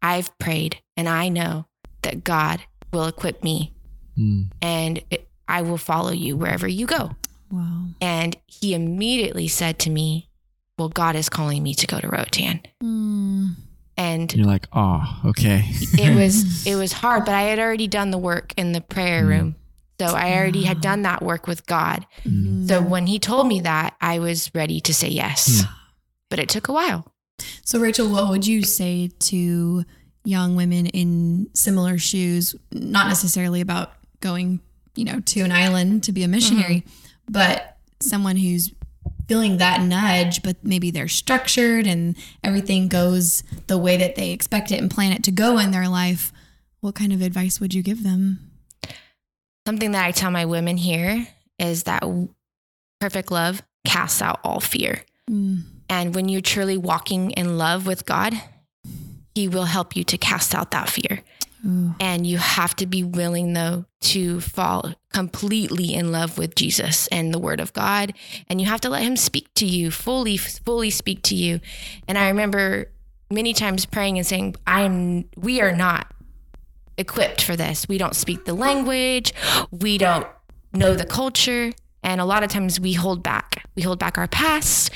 I've prayed and I know that God will equip me mm. and it, I will follow you wherever you go. Wow. And he immediately said to me, well, God is calling me to go to Roatan. Mm. And you're like, oh, okay. it was, it was hard, but I had already done the work in the prayer mm. room. So I already had done that work with God. Mm. So when he told me that, I was ready to say yes, mm. but it took a while. So Rachel, what would you say to young women in similar shoes, not necessarily about going, you know, to an island to be a missionary, mm-hmm. But someone who's feeling that nudge, but maybe they're structured and everything goes the way that they expect it and plan it to go in their life, what kind of advice would you give them? Something that I tell my women here is that perfect love casts out all fear. Mm. And when you're truly walking in love with God, He will help you to cast out that fear. Ooh. And you have to be willing, though, to fall completely in love with Jesus and the Word of God. And you have to let Him speak to you, fully, fully speak to you. And I remember many times praying and saying, I'm, we are not equipped for this. We don't speak the language. We don't know the culture. And a lot of times we hold back. We hold back our past.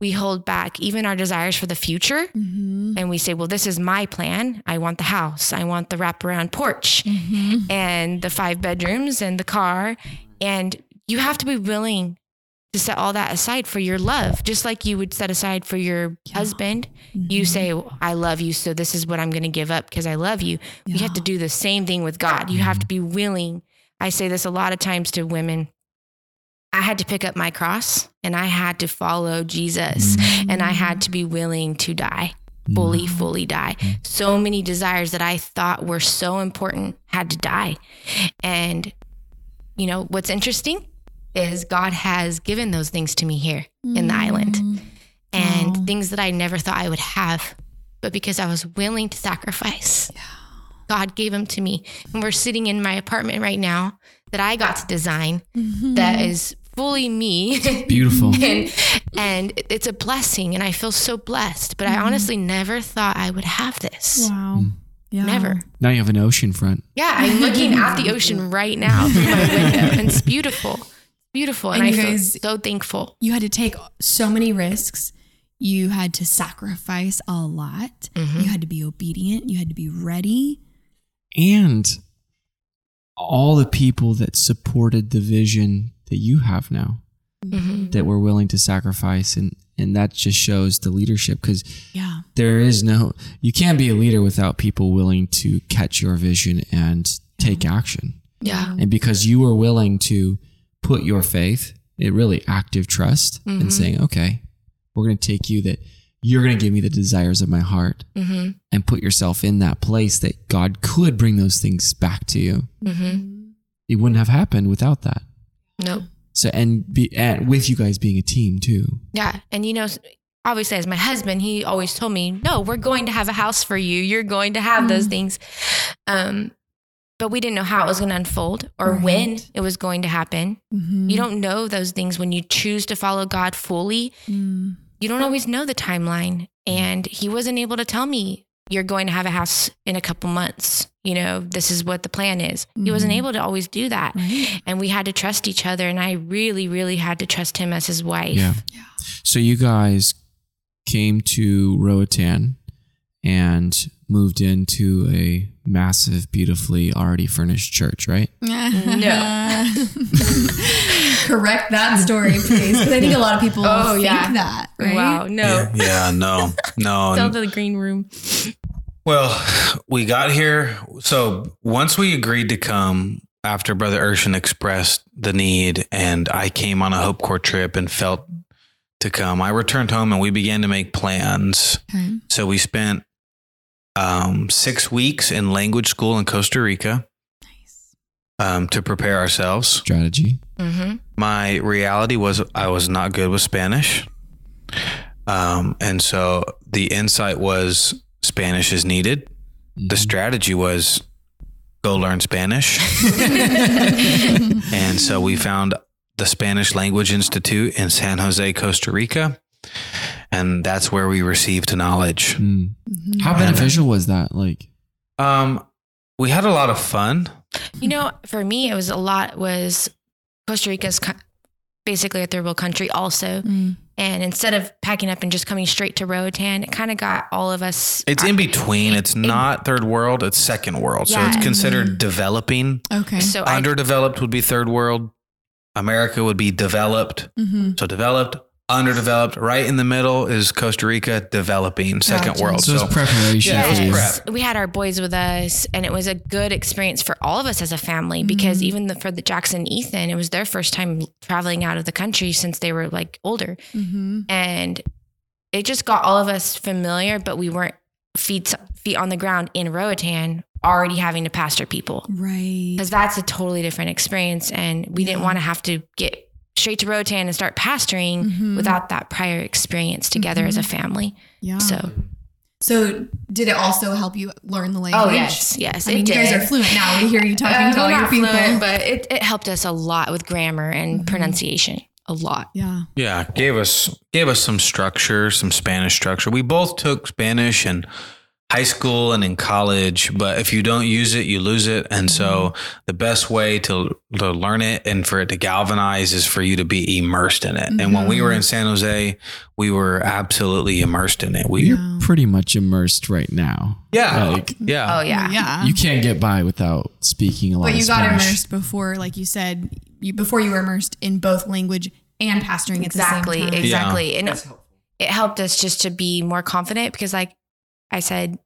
We hold back even our desires for the future. Mm-hmm. And we say, well, this is my plan. I want the house. I want the wraparound porch, mm-hmm. and the five bedrooms and the car. And you have to be willing to set all that aside for your love. Just like you would set aside for your yeah. husband. Mm-hmm. You say, well, I love you, so this is what I'm going to give up because I love you. Yeah. You have to do the same thing with God. You have to be willing. I say this a lot of times to women. I had to pick up my cross and I had to follow Jesus, mm-hmm. and I had to be willing to die, fully, fully die. So many desires that I thought were so important had to die. And you know, what's interesting is God has given those things to me here, mm-hmm. in the island, and oh. things that I never thought I would have, but because I was willing to sacrifice, yeah. God gave them to me. And we're sitting in my apartment right now that I got to design, mm-hmm. that is fully me. Beautiful. and, and it's a blessing. And I feel so blessed, but mm-hmm. I honestly never thought I would have this. Wow. Yeah. Never. Now you have an ocean front. Yeah. I'm looking at the ocean right now through my window, and it's beautiful, beautiful. And, and I feel so thankful. You had to take so many risks. You had to sacrifice a lot. Mm-hmm. You had to be obedient. You had to be ready. And all the people that supported the vision that you have now, mm-hmm. that were willing to sacrifice. And, and that just shows the leadership, because yeah. there is no, you can't be a leader without people willing to catch your vision and take yeah. action. Yeah. And because you were willing to put your faith, it really active trust, mm-hmm. and saying, okay, we're going to take you that you're going to give me the desires of my heart, mm-hmm. and put yourself in that place that God could bring those things back to you. Mm-hmm. It wouldn't have happened without that. No. So, and be and with you guys being a team too. Yeah. And you know, obviously as my husband, he always told me, no, we're going to have a house for you. You're going to have mm-hmm. those things. Um, but we didn't know how it was going to unfold or right. when it was going to happen. Mm-hmm. You don't know those things when you choose to follow God fully. Mm. You don't always know the timeline. And he wasn't able to tell me, you're going to have a house in a couple months. You know, this is what the plan is. Mm-hmm. He wasn't able to always do that. Right. And we had to trust each other. And I really, really had to trust him as his wife. Yeah. yeah. So you guys came to Roatan and moved into a massive, beautifully already furnished church, right? No. Correct that story, please. Because I think a lot of people oh, think yeah. that, right? Wow, no. Yeah, yeah no, no. Tell the green room. Well, we got here. So once we agreed to come after Brother Urshan expressed the need, and I came on a Hope Corps trip and felt to come, I returned home and we began to make plans. Okay. So we spent um, six weeks in language school in Costa Rica. Um, to prepare ourselves. Strategy. Mm-hmm. My reality was I was not good with Spanish. Um, and so the insight was Spanish is needed. Mm-hmm. The strategy was go learn Spanish. And so we found the Spanish Language Institute in San Jose, Costa Rica. And that's where we received knowledge. Mm-hmm. How beneficial was that? Like, um, we had a lot of fun. You know, for me, it was a lot was Costa Rica's co- basically a third world country also. Mm. And instead of packing up and just coming straight to Roatan, it kind of got all of us. It's out. In between. It's in, not third world. It's second world. Yeah, so it's considered mm-hmm. developing. Okay. So underdeveloped I, would be third world. America would be developed. Mm-hmm. So developed, underdeveloped. Right in the middle is Costa Rica, developing second gotcha. world. So, so preparation. Yeah, it was prep. We had our boys with us, and it was a good experience for all of us as a family, mm-hmm. because even the, for the Jackson, Ethan, it was their first time traveling out of the country since they were like older. Mm-hmm. And it just got all of us familiar, but we weren't feet, feet on the ground in Roatan already having to pastor people. Right. Because that's a totally different experience. And we yeah. didn't want to have to get straight to Roatan and start pastoring mm-hmm. without that prior experience together mm-hmm. as a family. Yeah. So, so did it also help you learn the language? Oh yes, yes. I mean, you guys are fluent now. We hear you talking uh, to all your people. Fluent, but it, it helped us a lot with grammar and mm-hmm. pronunciation. A lot. Yeah. Yeah. Gave us, gave us some structure, some Spanish structure. We both took Spanish in high school and in college, but if you don't use it, you lose it. And so the best way to, to learn it and for it to galvanize is for you to be immersed in it. Mm-hmm. And when we were in San Jose, we were absolutely immersed in it. We, You're pretty much immersed right now. Yeah. Like, yeah. Oh yeah. Yeah. You can't get by without speaking a lot of Spanish. But you got immersed before, like you said, You, before you were immersed in both language and pastoring exactly, at the same time. Exactly. Yeah. And it, it helped us just to be more confident because like I said,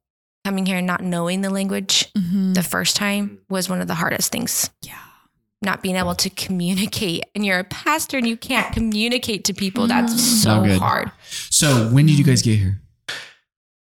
coming here and not knowing the language mm-hmm. the first time was one of the hardest things. Yeah. Not being able to communicate, and you're a pastor and you can't communicate to people. That's so hard. So when did you guys get here?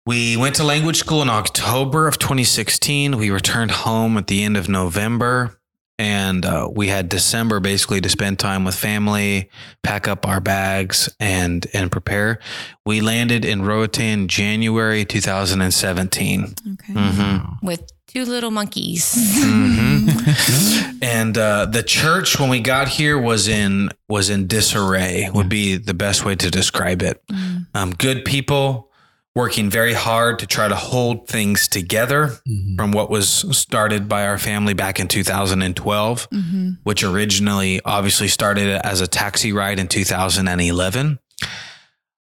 We went to language school in October of twenty sixteen. We returned home at the end of November. And uh, we had December basically to spend time with family, pack up our bags and and prepare. We landed in Roatan January two thousand seventeen. Okay. Mm-hmm. With two little monkeys. Mm-hmm. And uh, the church when we got here was in was in disarray would be the best way to describe it. Mm. Um, good people working very hard to try to hold things together mm-hmm. from what was started by our family back in two thousand twelve, mm-hmm. which originally obviously started as a taxi ride in two thousand eleven.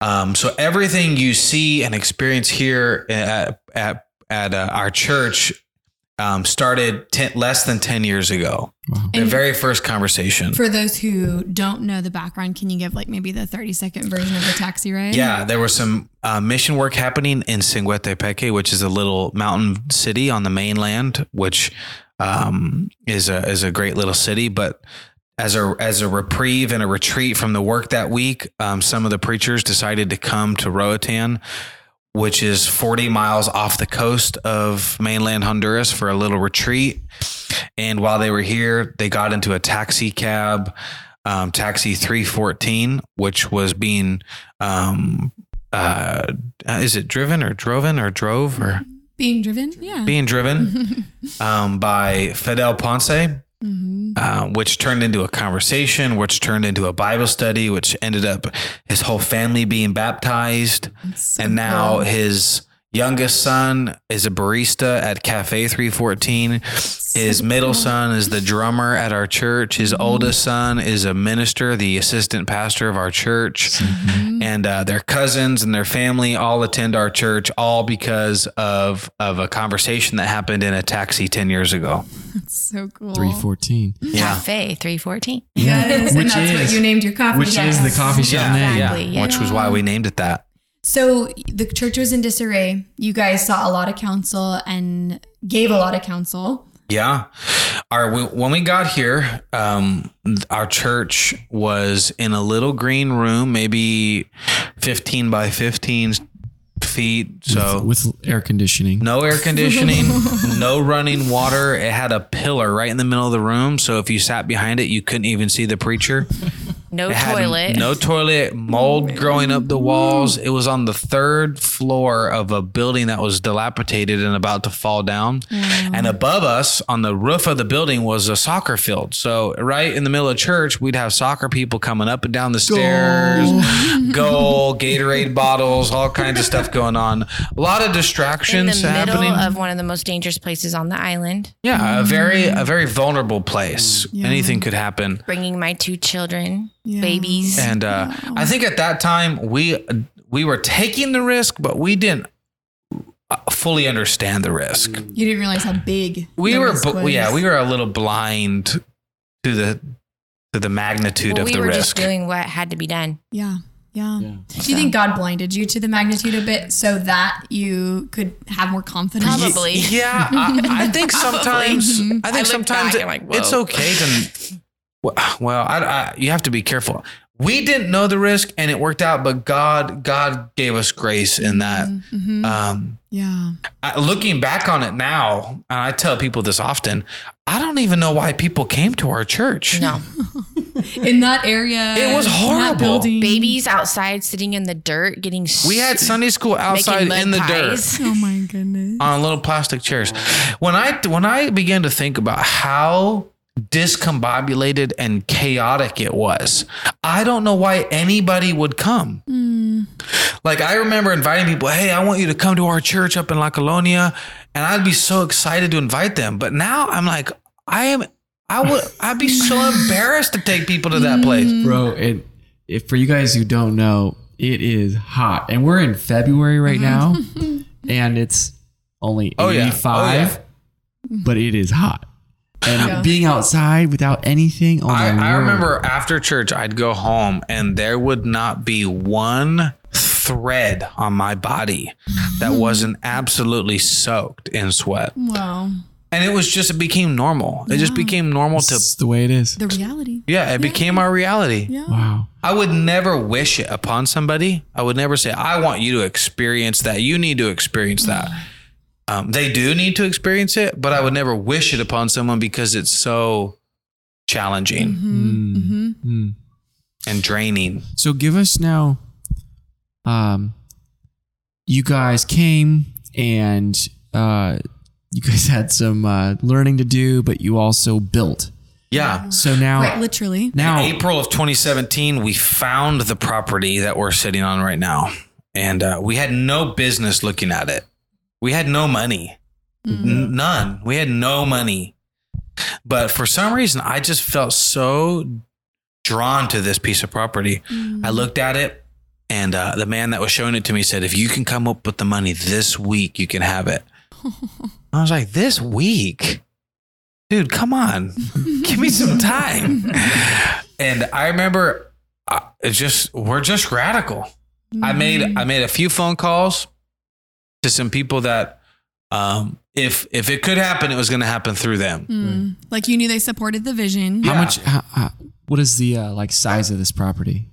Um, so everything you see and experience here at, at, at uh, our church um, started ten, less than ten years ago. Wow. The very first conversation. For those who don't know the background, can you give like maybe the thirty second version of the taxi ride? Yeah, there was some uh, mission work happening in Cenguetepeque, which is a little mountain city on the mainland, which um, is a is a great little city. But as a as a reprieve and a retreat from the work that week, um, some of the preachers decided to come to Roatan, which is forty miles off the coast of mainland Honduras for a little retreat. And while they were here, they got into a taxi cab, um, taxi three fourteen, which was being, um, uh, is it driven or droven or drove or being driven? Yeah. Being driven, um, by Fidel Ponce. Mm-hmm. Uh, which turned into a conversation, which turned into a Bible study, which ended up his whole family being baptized. So and now cool. his youngest son is a barista at Cafe three fourteen. So his middle cool. son is the drummer at our church. His mm-hmm. oldest son is a minister, the assistant pastor of our church. Mm-hmm. And uh, their cousins and their family all attend our church, all because of, of a conversation that happened in a taxi ten years ago. That's so cool. three fourteen. Yeah. Cafe three fourteen. Yeah. Yes. And which that's is, what you named your coffee which shop. Which is the coffee shop yeah. name. Exactly. Yeah. Yeah. Which was why we named it that. So the church was in disarray. You guys saw a lot of counsel and gave a lot of counsel. Yeah. Our, when we got here, um, our church was in a little green room, maybe fifteen by fifteen feet. So with, with air conditioning, no air conditioning, no running water. It had a pillar right in the middle of the room. So if you sat behind it, you couldn't even see the preacher. No it toilet. No toilet, mold growing up the walls. It was on the third floor of a building that was dilapidated and about to fall down. Wow. And above us on the roof of the building was a soccer field. So right in the middle of church, we'd have soccer people coming up and down the stairs, goal, Gatorade bottles, all kinds of stuff going on. A lot of distractions happening. In the middle happening. Of one of the most dangerous places on the island. Yeah, mm-hmm. a very, a very vulnerable place. Yeah. Anything could happen. Bringing my two children. Yeah. Babies. And uh, yeah. I think at that time we we were taking the risk, but we didn't fully understand the risk. You didn't realize how big we the were. Risk was. Yeah, we were a little blind to the to the magnitude well, of we the risk. We were just doing what had to be done. Yeah. Yeah. yeah. Do you so. think God blinded you to the magnitude a bit so that you could have more confidence? Probably. Yeah. I, I think sometimes, I think I sometimes it, like, it's okay to, well, I, I, you have to be careful. We didn't know the risk and it worked out, but God, God gave us grace in that. Mm-hmm. Um, yeah. I, looking back on it now, and I tell people this often, I don't even know why people came to our church. No. In that area. It was horrible. Babies outside sitting in the dirt getting... We had Sunday school outside in the pies. dirt. Oh my goodness. On little plastic chairs. When I, when I began to think about how discombobulated and chaotic it was, I don't know why anybody would come. Mm. Like I remember inviting people, hey, I want you to come to our church up in La Colonia. And I'd be so excited to invite them. But now I'm like, I am... I would, I'd be so embarrassed to take people to that place. Bro, it, it, for you guys who don't know, it is hot. And we're in February right now, and it's only eighty-five, oh, yeah. Oh, yeah. But it is hot. And yeah. being outside without anything. Oh my I, Lord. I remember after church, I'd go home, and there would not be one thread on my body that wasn't absolutely soaked in sweat. Wow. And it was just, it became normal. It yeah. just became normal to... It's the way it is. The reality. Yeah, it yeah. became our reality. Yeah. Wow. I would never wish it upon somebody. I would never say, I want you to experience that. You need to experience that. Um, they do need to experience it, but I would never wish it upon someone because it's so challenging mm-hmm. Mm-hmm. and draining. So give us now, um, you guys came and... Uh, You guys had some uh, learning to do, but you also built. Yeah. So now, right, literally, now in April of twenty seventeen, we found the property that we're sitting on right now, and uh, we had no business looking at it. We had no money, mm-hmm. N- none. We had no money, but for some reason, I just felt so drawn to this piece of property. Mm-hmm. I looked at it. And uh, the man that was showing it to me said, if you can come up with the money this week, you can have it. I was like, this week? Dude, come on. Give me some time. And I remember uh, it's just, we're just radical. Mm-hmm. I made, I made a few phone calls to some people that um, if, if it could happen, it was going to happen through them. Mm. Like you knew they supported the vision. How yeah. much, how, how, what is the uh, like size of this property?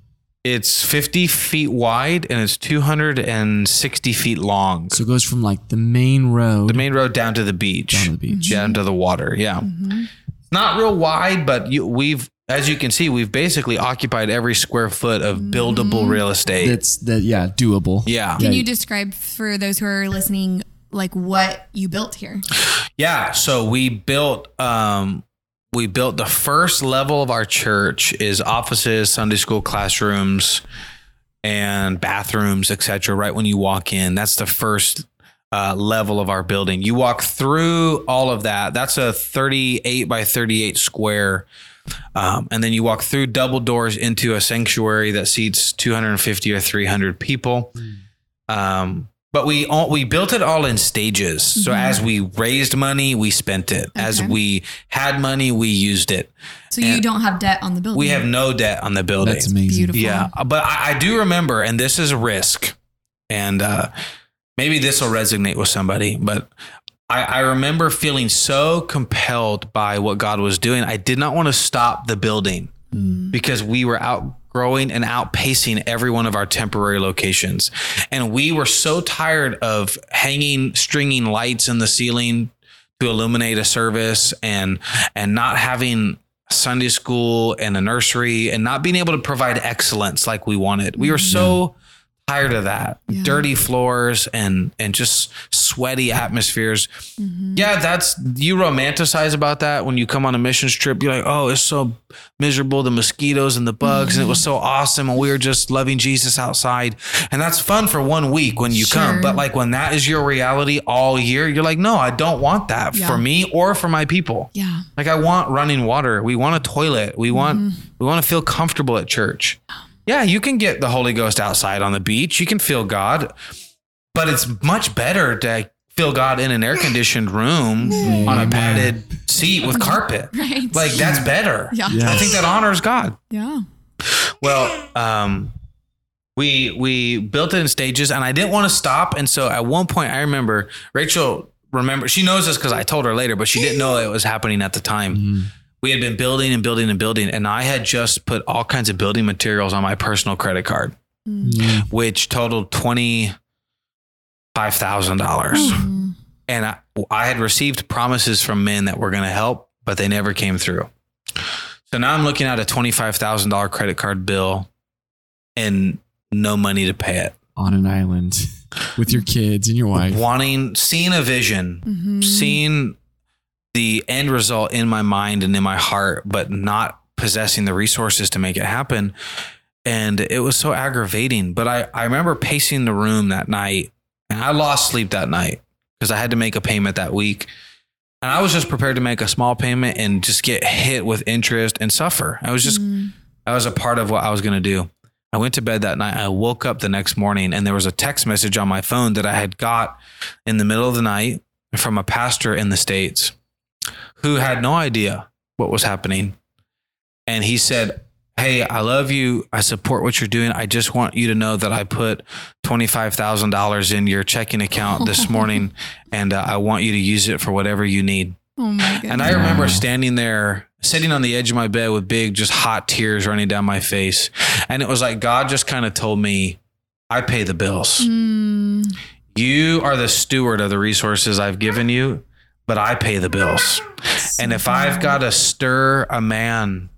It's fifty feet wide and it's two hundred sixty feet long. So it goes from like the main road. The main road down to the beach. Down to the beach. Mm-hmm. Down to the water, yeah. Mm-hmm. Not real wide, but you, we've, as you can see, we've basically occupied every square foot of buildable mm-hmm. real estate. That's, that, yeah, doable. Yeah. Can you describe for those who are listening, like what you built here? Yeah, so we built... Um, We built the first level of our church is offices, Sunday school classrooms, and bathrooms, et cetera. Right when you walk in, that's the first uh, level of our building. You walk through all of that. That's a thirty-eight by thirty-eight square. Um, and then you walk through double doors into a sanctuary that seats two hundred fifty or three hundred people. Um, But we all, we built it all in stages. So yeah. as we raised money, we spent it. Okay. As we had money, we used it. So and you don't have debt on the building? We have no debt on the building. That's amazing. Beautiful. Yeah. But I, I do remember, and this is a risk, and uh, maybe this will resonate with somebody, but I, I remember feeling so compelled by what God was doing. I did not want to stop the building mm. because we were out growing and outpacing every one of our temporary locations. And we were so tired of hanging, stringing lights in the ceiling to illuminate a service and, and not having Sunday school and a nursery and not being able to provide excellence like we wanted. We were so yeah. tired of that. Yeah. Dirty floors and, and just sweaty atmospheres. Mm-hmm. Yeah, that's, you romanticize about that when you come on a missions trip. You're like, oh, it's so miserable, the mosquitoes and the bugs, mm-hmm. and it was so awesome, and we were just loving Jesus outside. And that's fun for one week when you sure. come, but like when that is your reality all year, you're like, no, I don't want that yeah. for me or for my people. Yeah, like I want running water. We want a toilet. We want mm-hmm. we want to feel comfortable at church. Yeah, you can get the Holy Ghost outside on the beach. You can feel God. But it's much better to feel God in an air-conditioned room yeah. on a padded seat with carpet. Right. Like, that's better. Yeah. Yes. I think that honors God. Yeah. Well, um, we we built it in stages, and I didn't want to stop. And so at one point, I remember Rachel remember she knows this because I told her later, but she didn't know it was happening at the time. Mm. We had been building and building and building, and I had just put all kinds of building materials on my personal credit card, mm. which totaled twenty five thousand dollars. Mm. And I, I had received promises from men that were going to help, but they never came through. So now I'm looking at a twenty-five thousand dollars credit card bill and no money to pay it. On an island with your kids and your wife. Wanting, seeing a vision, mm-hmm. seeing the end result in my mind and in my heart, but not possessing the resources to make it happen. And it was so aggravating. But I, I remember pacing the room that night, and I lost sleep that night because I had to make a payment that week. And I was just prepared to make a small payment and just get hit with interest and suffer. I was just, mm. I was a part of what I was going to do. I went to bed that night. I woke up the next morning, and there was a text message on my phone that I had got in the middle of the night from a pastor in the States who had no idea what was happening. And he said, "Hey, I love you. I support what you're doing. I just want you to know that I put twenty-five thousand dollars in your checking account this morning, and uh, I want you to use it for whatever you need." Oh my God. And I remember standing there, sitting on the edge of my bed with big, just hot tears running down my face. And it was like, God just kind of told me, I pay the bills. Mm. You are the steward of the resources I've given you, but I pay the bills. So and if bad. I've got to stir a man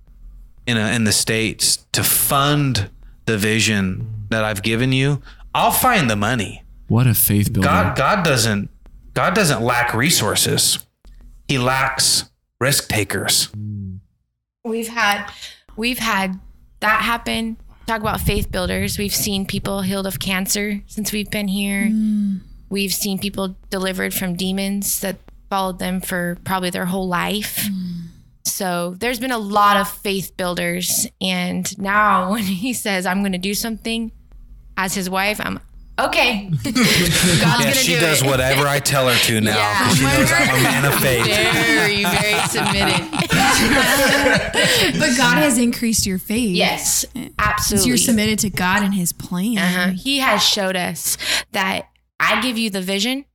in a, in the States to fund the vision that I've given you, I'll find the money. What a faith builder. God, God doesn't, God doesn't lack resources. He lacks risk takers. We've had, we've had that happen. Talk about faith builders. We've seen people healed of cancer since we've been here. Mm. We've seen people delivered from demons that followed them for probably their whole life. Mm. So there's been a lot of faith builders. And now when he says, I'm going to do something as his wife, I'm okay. God's yeah, gonna she do does it. Whatever I tell her to now. Yeah. She knows I'm a man of faith. Very, very submitted. But God has increased your faith. Yes, absolutely. You're submitted to God and His plan. Uh-huh. He has showed us that I give you the vision.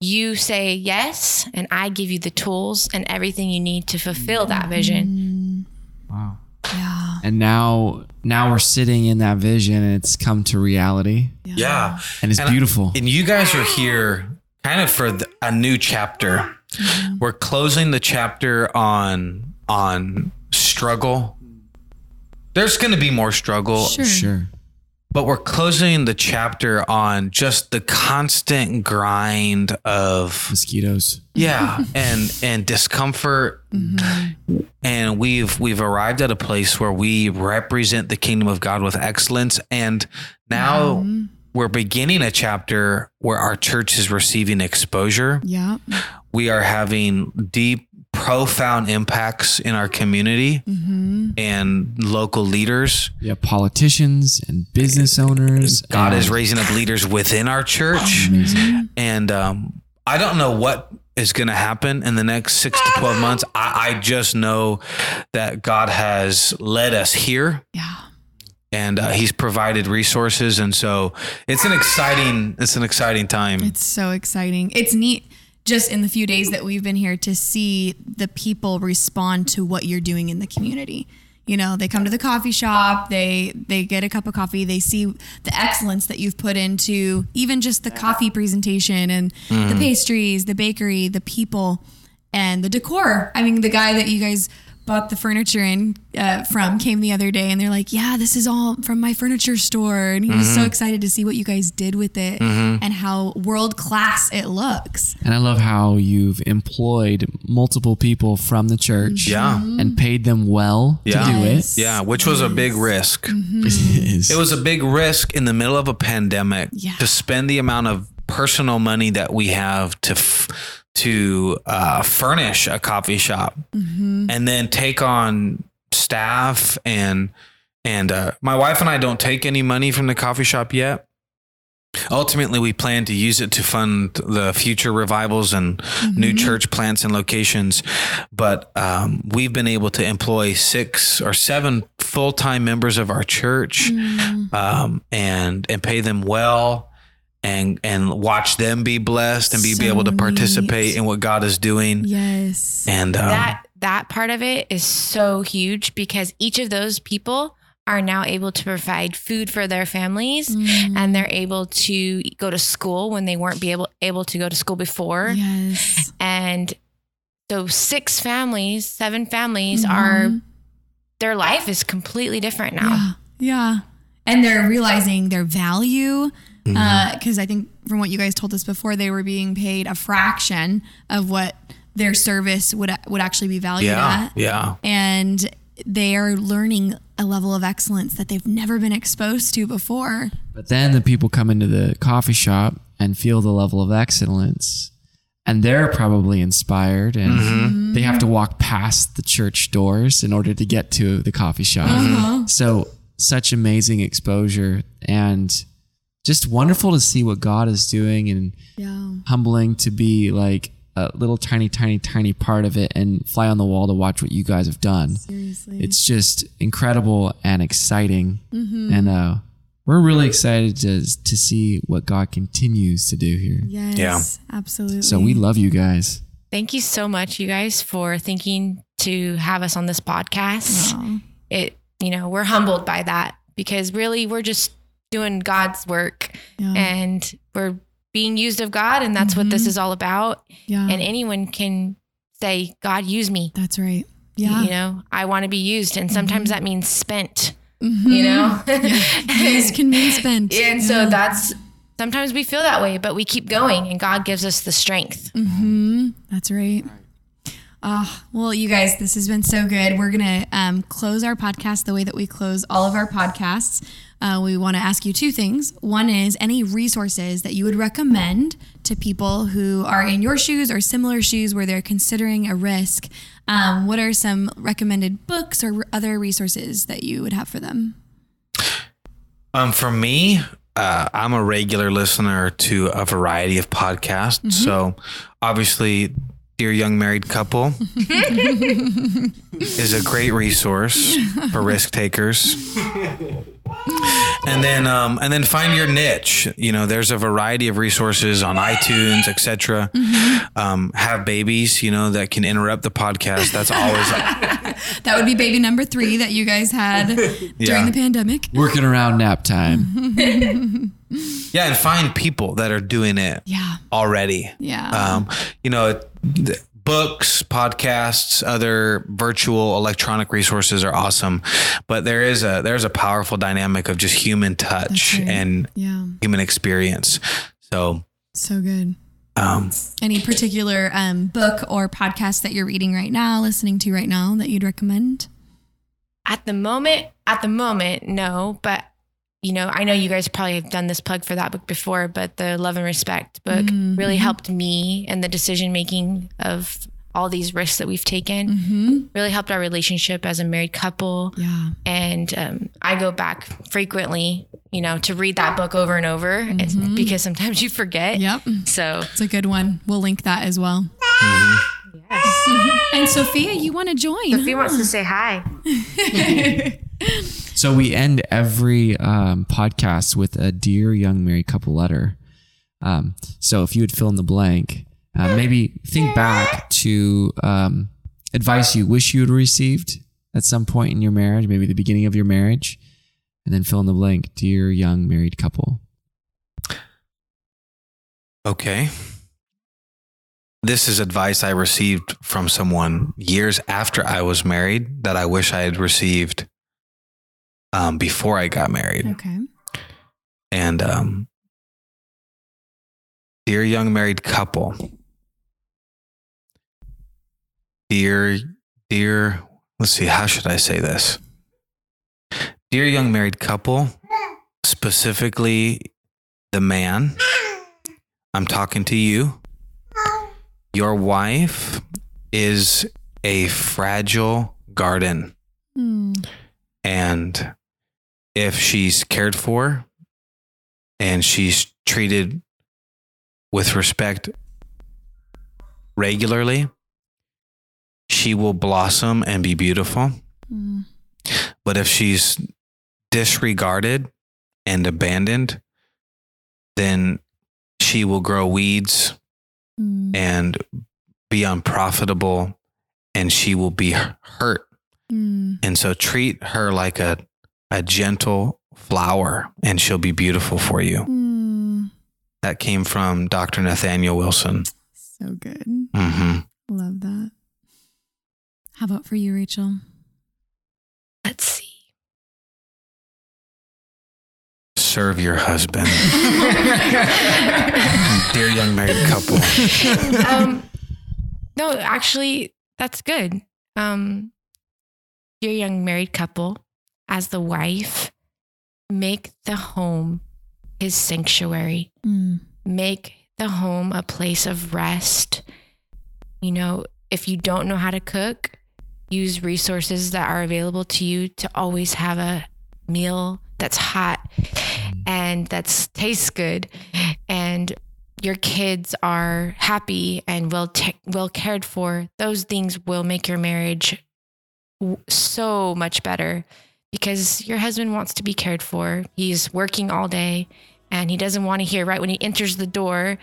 You say yes, and I give you the tools and everything you need to fulfill that vision. Wow. Yeah. And now, now we're sitting in that vision, and it's come to reality. Yeah. yeah. And it's and beautiful. I, and you guys are here kind of for the, a new chapter. Mm-hmm. We're closing the chapter on, on struggle. There's going to be more struggle. Sure. Sure. But we're closing the chapter on just the constant grind of mosquitoes. Yeah. and, and discomfort. Mm-hmm. And we've, we've arrived at a place where we represent the kingdom of God with excellence. And now um, we're beginning a chapter where our church is receiving exposure. Yeah. We are having deep, profound impacts in our community mm-hmm. and local leaders. Yeah, politicians and business owners. God and- is raising up leaders within our church. Mm-hmm. And um, I don't know what is going to happen in the next six to twelve months. I, I just know that God has led us here. Yeah. And uh, He's provided resources. And so it's an exciting, it's an exciting time. It's so exciting. It's neat. Just in the few days that we've been here to see the people respond to what you're doing in the community. You know, they come to the coffee shop, they they get a cup of coffee, they see the excellence that you've put into even just the coffee presentation and mm. the pastries, the bakery, the people, and the decor. I mean, the guy that you guys bought the furniture in uh, from came the other day, and they're like, yeah, this is all from my furniture store. And he mm-hmm. was so excited to see what you guys did with it mm-hmm. and how world-class it looks. And I love how you've employed multiple people from the church yeah. and paid them well yeah. to do yes. it. Yeah, which was yes. a big risk. Mm-hmm. It is. It was a big risk in the middle of a pandemic yeah. to spend the amount of personal money that we have to f- to uh, furnish a coffee shop mm-hmm. and then take on staff. And and uh, my wife and I don't take any money from the coffee shop yet. Ultimately, we plan to use it to fund the future revivals and mm-hmm. new church plants and locations. But um, we've been able to employ six or seven full-time members of our church mm. um, and and pay them well and and watch them be blessed and be, so be able to participate neat. in what God is doing. Yes. And um, that that part of it is so huge because each of those people are now able to provide food for their families mm. and they're able to go to school when they weren't be able, able to go to school before. Yes. And so six families, seven families mm-hmm. are, their life is completely different now. Yeah. yeah. And they're realizing their value. Mm-hmm. Uh, 'cause I think from what you guys told us before, they were being paid a fraction of what their service would, would actually be valued yeah. at. Yeah. And they are learning a level of excellence that they've never been exposed to before. But then the people come into the coffee shop and feel the level of excellence, and they're probably inspired, and mm-hmm. they have to walk past the church doors in order to get to the coffee shop. Mm-hmm. So such amazing exposure, and just wonderful to see what God is doing, and yeah. humbling to be like a little tiny, tiny, tiny part of it and fly on the wall to watch what you guys have done. Seriously. It's just incredible and exciting. Mm-hmm. And uh, we're really excited to to see what God continues to do here. Yes, yeah. absolutely. So we love you guys. Thank you so much, you guys, for thinking to have us on this podcast. Aww. It, you know, we're humbled by that because really we're just doing God's work yeah. and we're being used of God, and that's mm-hmm. what this is all about. Yeah. And anyone can say, God, use me. That's right. Yeah. You know, I want to be used. And sometimes mm-hmm. that means spent, mm-hmm. you know, yeah. used can mean spent. And yeah. so that's, sometimes we feel that way, but we keep going and God gives us the strength. Mm-hmm. That's right. Oh, well, you guys, this has been so good. We're going to um, close our podcast the way that we close all of our podcasts. Uh, we want to ask you two things. One is any resources that you would recommend to people who are in your shoes or similar shoes where they're considering a risk. Um, what are some recommended books or other resources that you would have for them? Um, for me, uh, I'm a regular listener to a variety of podcasts. Mm-hmm. So obviously, Dear Young Married Couple is a great resource for risk takers. And then, um, and then find your niche. You know, there's a variety of resources on iTunes, et cetera. Mm-hmm. Um, have babies, you know, that can interrupt the podcast. That's always like, that would be baby number three that you guys had during yeah. the pandemic. Working around nap time. Yeah. And find people that are doing it yeah. already. Yeah. Um, you know, th- books, podcasts, other virtual electronic resources are awesome, but there is a there's a powerful dynamic of just human touch right. and yeah. human experience. So so good. Um, Any particular um, book or podcast that you're reading right now, listening to right now, that you'd recommend? At the moment, at the moment, no. But you know, I know you guys probably have done this plug for that book before, but the Love and Respect book mm-hmm. really helped me and the decision making of all these risks that we've taken. Mm-hmm. Really helped our relationship as a married couple. Yeah. And um, I go back frequently, you know, to read that book over and over mm-hmm. because sometimes you forget. Yep. So it's a good one. We'll link that as well. Mm-hmm. Yes. Mm-hmm. And Sophia, you want to join? Sophia huh? wants to say hi. So we end every um, podcast with a Dear Young Married Couple letter. Um, so if you would fill in the blank, uh, maybe think back to um, advice you wish you had received at some point in your marriage, maybe the beginning of your marriage, and then fill in the blank, Dear Young Married Couple. Okay. This is advice I received from someone years after I was married that I wish I had received um, before I got married. Okay. And, um, dear young married couple, dear, dear, let's see, how should I say this? Dear young married couple, specifically the man, I'm talking to you. Your wife is a fragile garden. Mm. And if she's cared for and she's treated with respect regularly, she will blossom and be beautiful. Mm. But if she's disregarded and abandoned, then she will grow weeds mm. and be unprofitable, and she will be hurt. Mm. And so treat her like a, a gentle flower, and she'll be beautiful for you. Mm. That came from Doctor Nathaniel Wilson. So good. Mm-hmm. Love that. How about for you, Rachel? Let's see. Serve your husband. Dear young married couple. Um, no, actually, that's good. Um, dear young married couple, as the wife, make the home his sanctuary. Mm. Make the home a place of rest. You know, if you don't know how to cook, use resources that are available to you to always have a meal that's hot and that tastes good, and your kids are happy and well te- well cared for. Those things will make your marriage w- so much better, because your husband wants to be cared for. He's working all day and he doesn't want to hear right when he enters the door,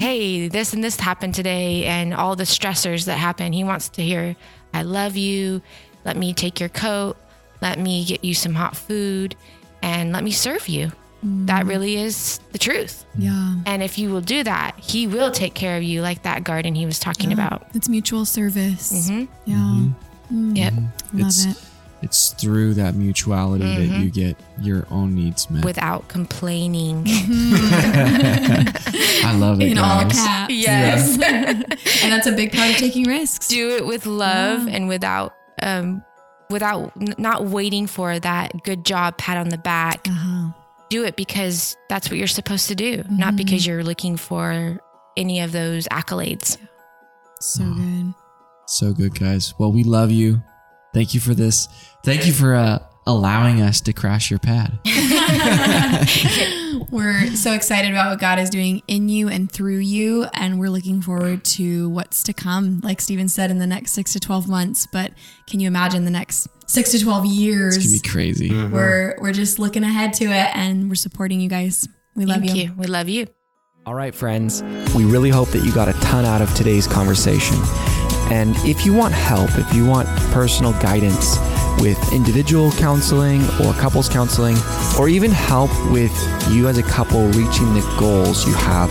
hey, this and this happened today, and all the stressors that happen. He wants to hear, I love you. Let me take your coat. Let me get you some hot food, and let me serve you. Mm. That really is the truth. Yeah. And if you will do that, he will take care of you, like that garden he was talking yeah. about. It's mutual service. Mm-hmm. Yeah. Mm-hmm. Yep. Mm-hmm. Love it's, it. It's through that mutuality mm-hmm. that you get your own needs met. Without complaining. Mm-hmm. I love it, in guys. All caps. Yes. Yeah. And that's a big part of taking risks. Do it with love yeah. and without... um. without not waiting for that good job pat on the back. Uh-huh. Do it because that's what you're supposed to do, mm-hmm. not because you're looking for any of those accolades. So oh. good. So good, guys. Well, we love you. Thank you for this. Thank you for uh, allowing us to crash your pad. We're so excited about what God is doing in you and through you, and we're looking forward to what's to come, like Stephen said, in the next six to twelve months. But can you imagine the next six to twelve years? It's gonna be crazy. Mm-hmm. We're we're just looking ahead to it, and we're supporting you guys. We love you. Thank you. We love you. All right, friends. We really hope that you got a ton out of today's conversation. And if you want help, if you want personal guidance with individual counseling or couples counseling, or even help with you as a couple reaching the goals you have,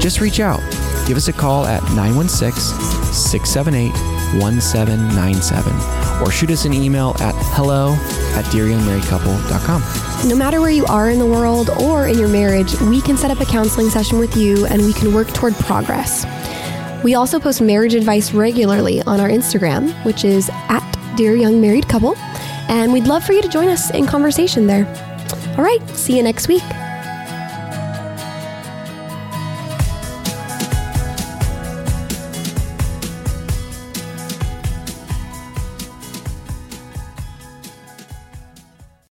just reach out. Give us a call at nine one six, six seven eight, one seven nine seven, or shoot us an email at hello at dear young married couple dot com. No matter where you are in the world or in your marriage, we can set up a counseling session with you, and we can work toward progress. We also post marriage advice regularly on our Instagram, which is at Dear Young Married Couple, and we'd love for you to join us in conversation there. All right, see you next week.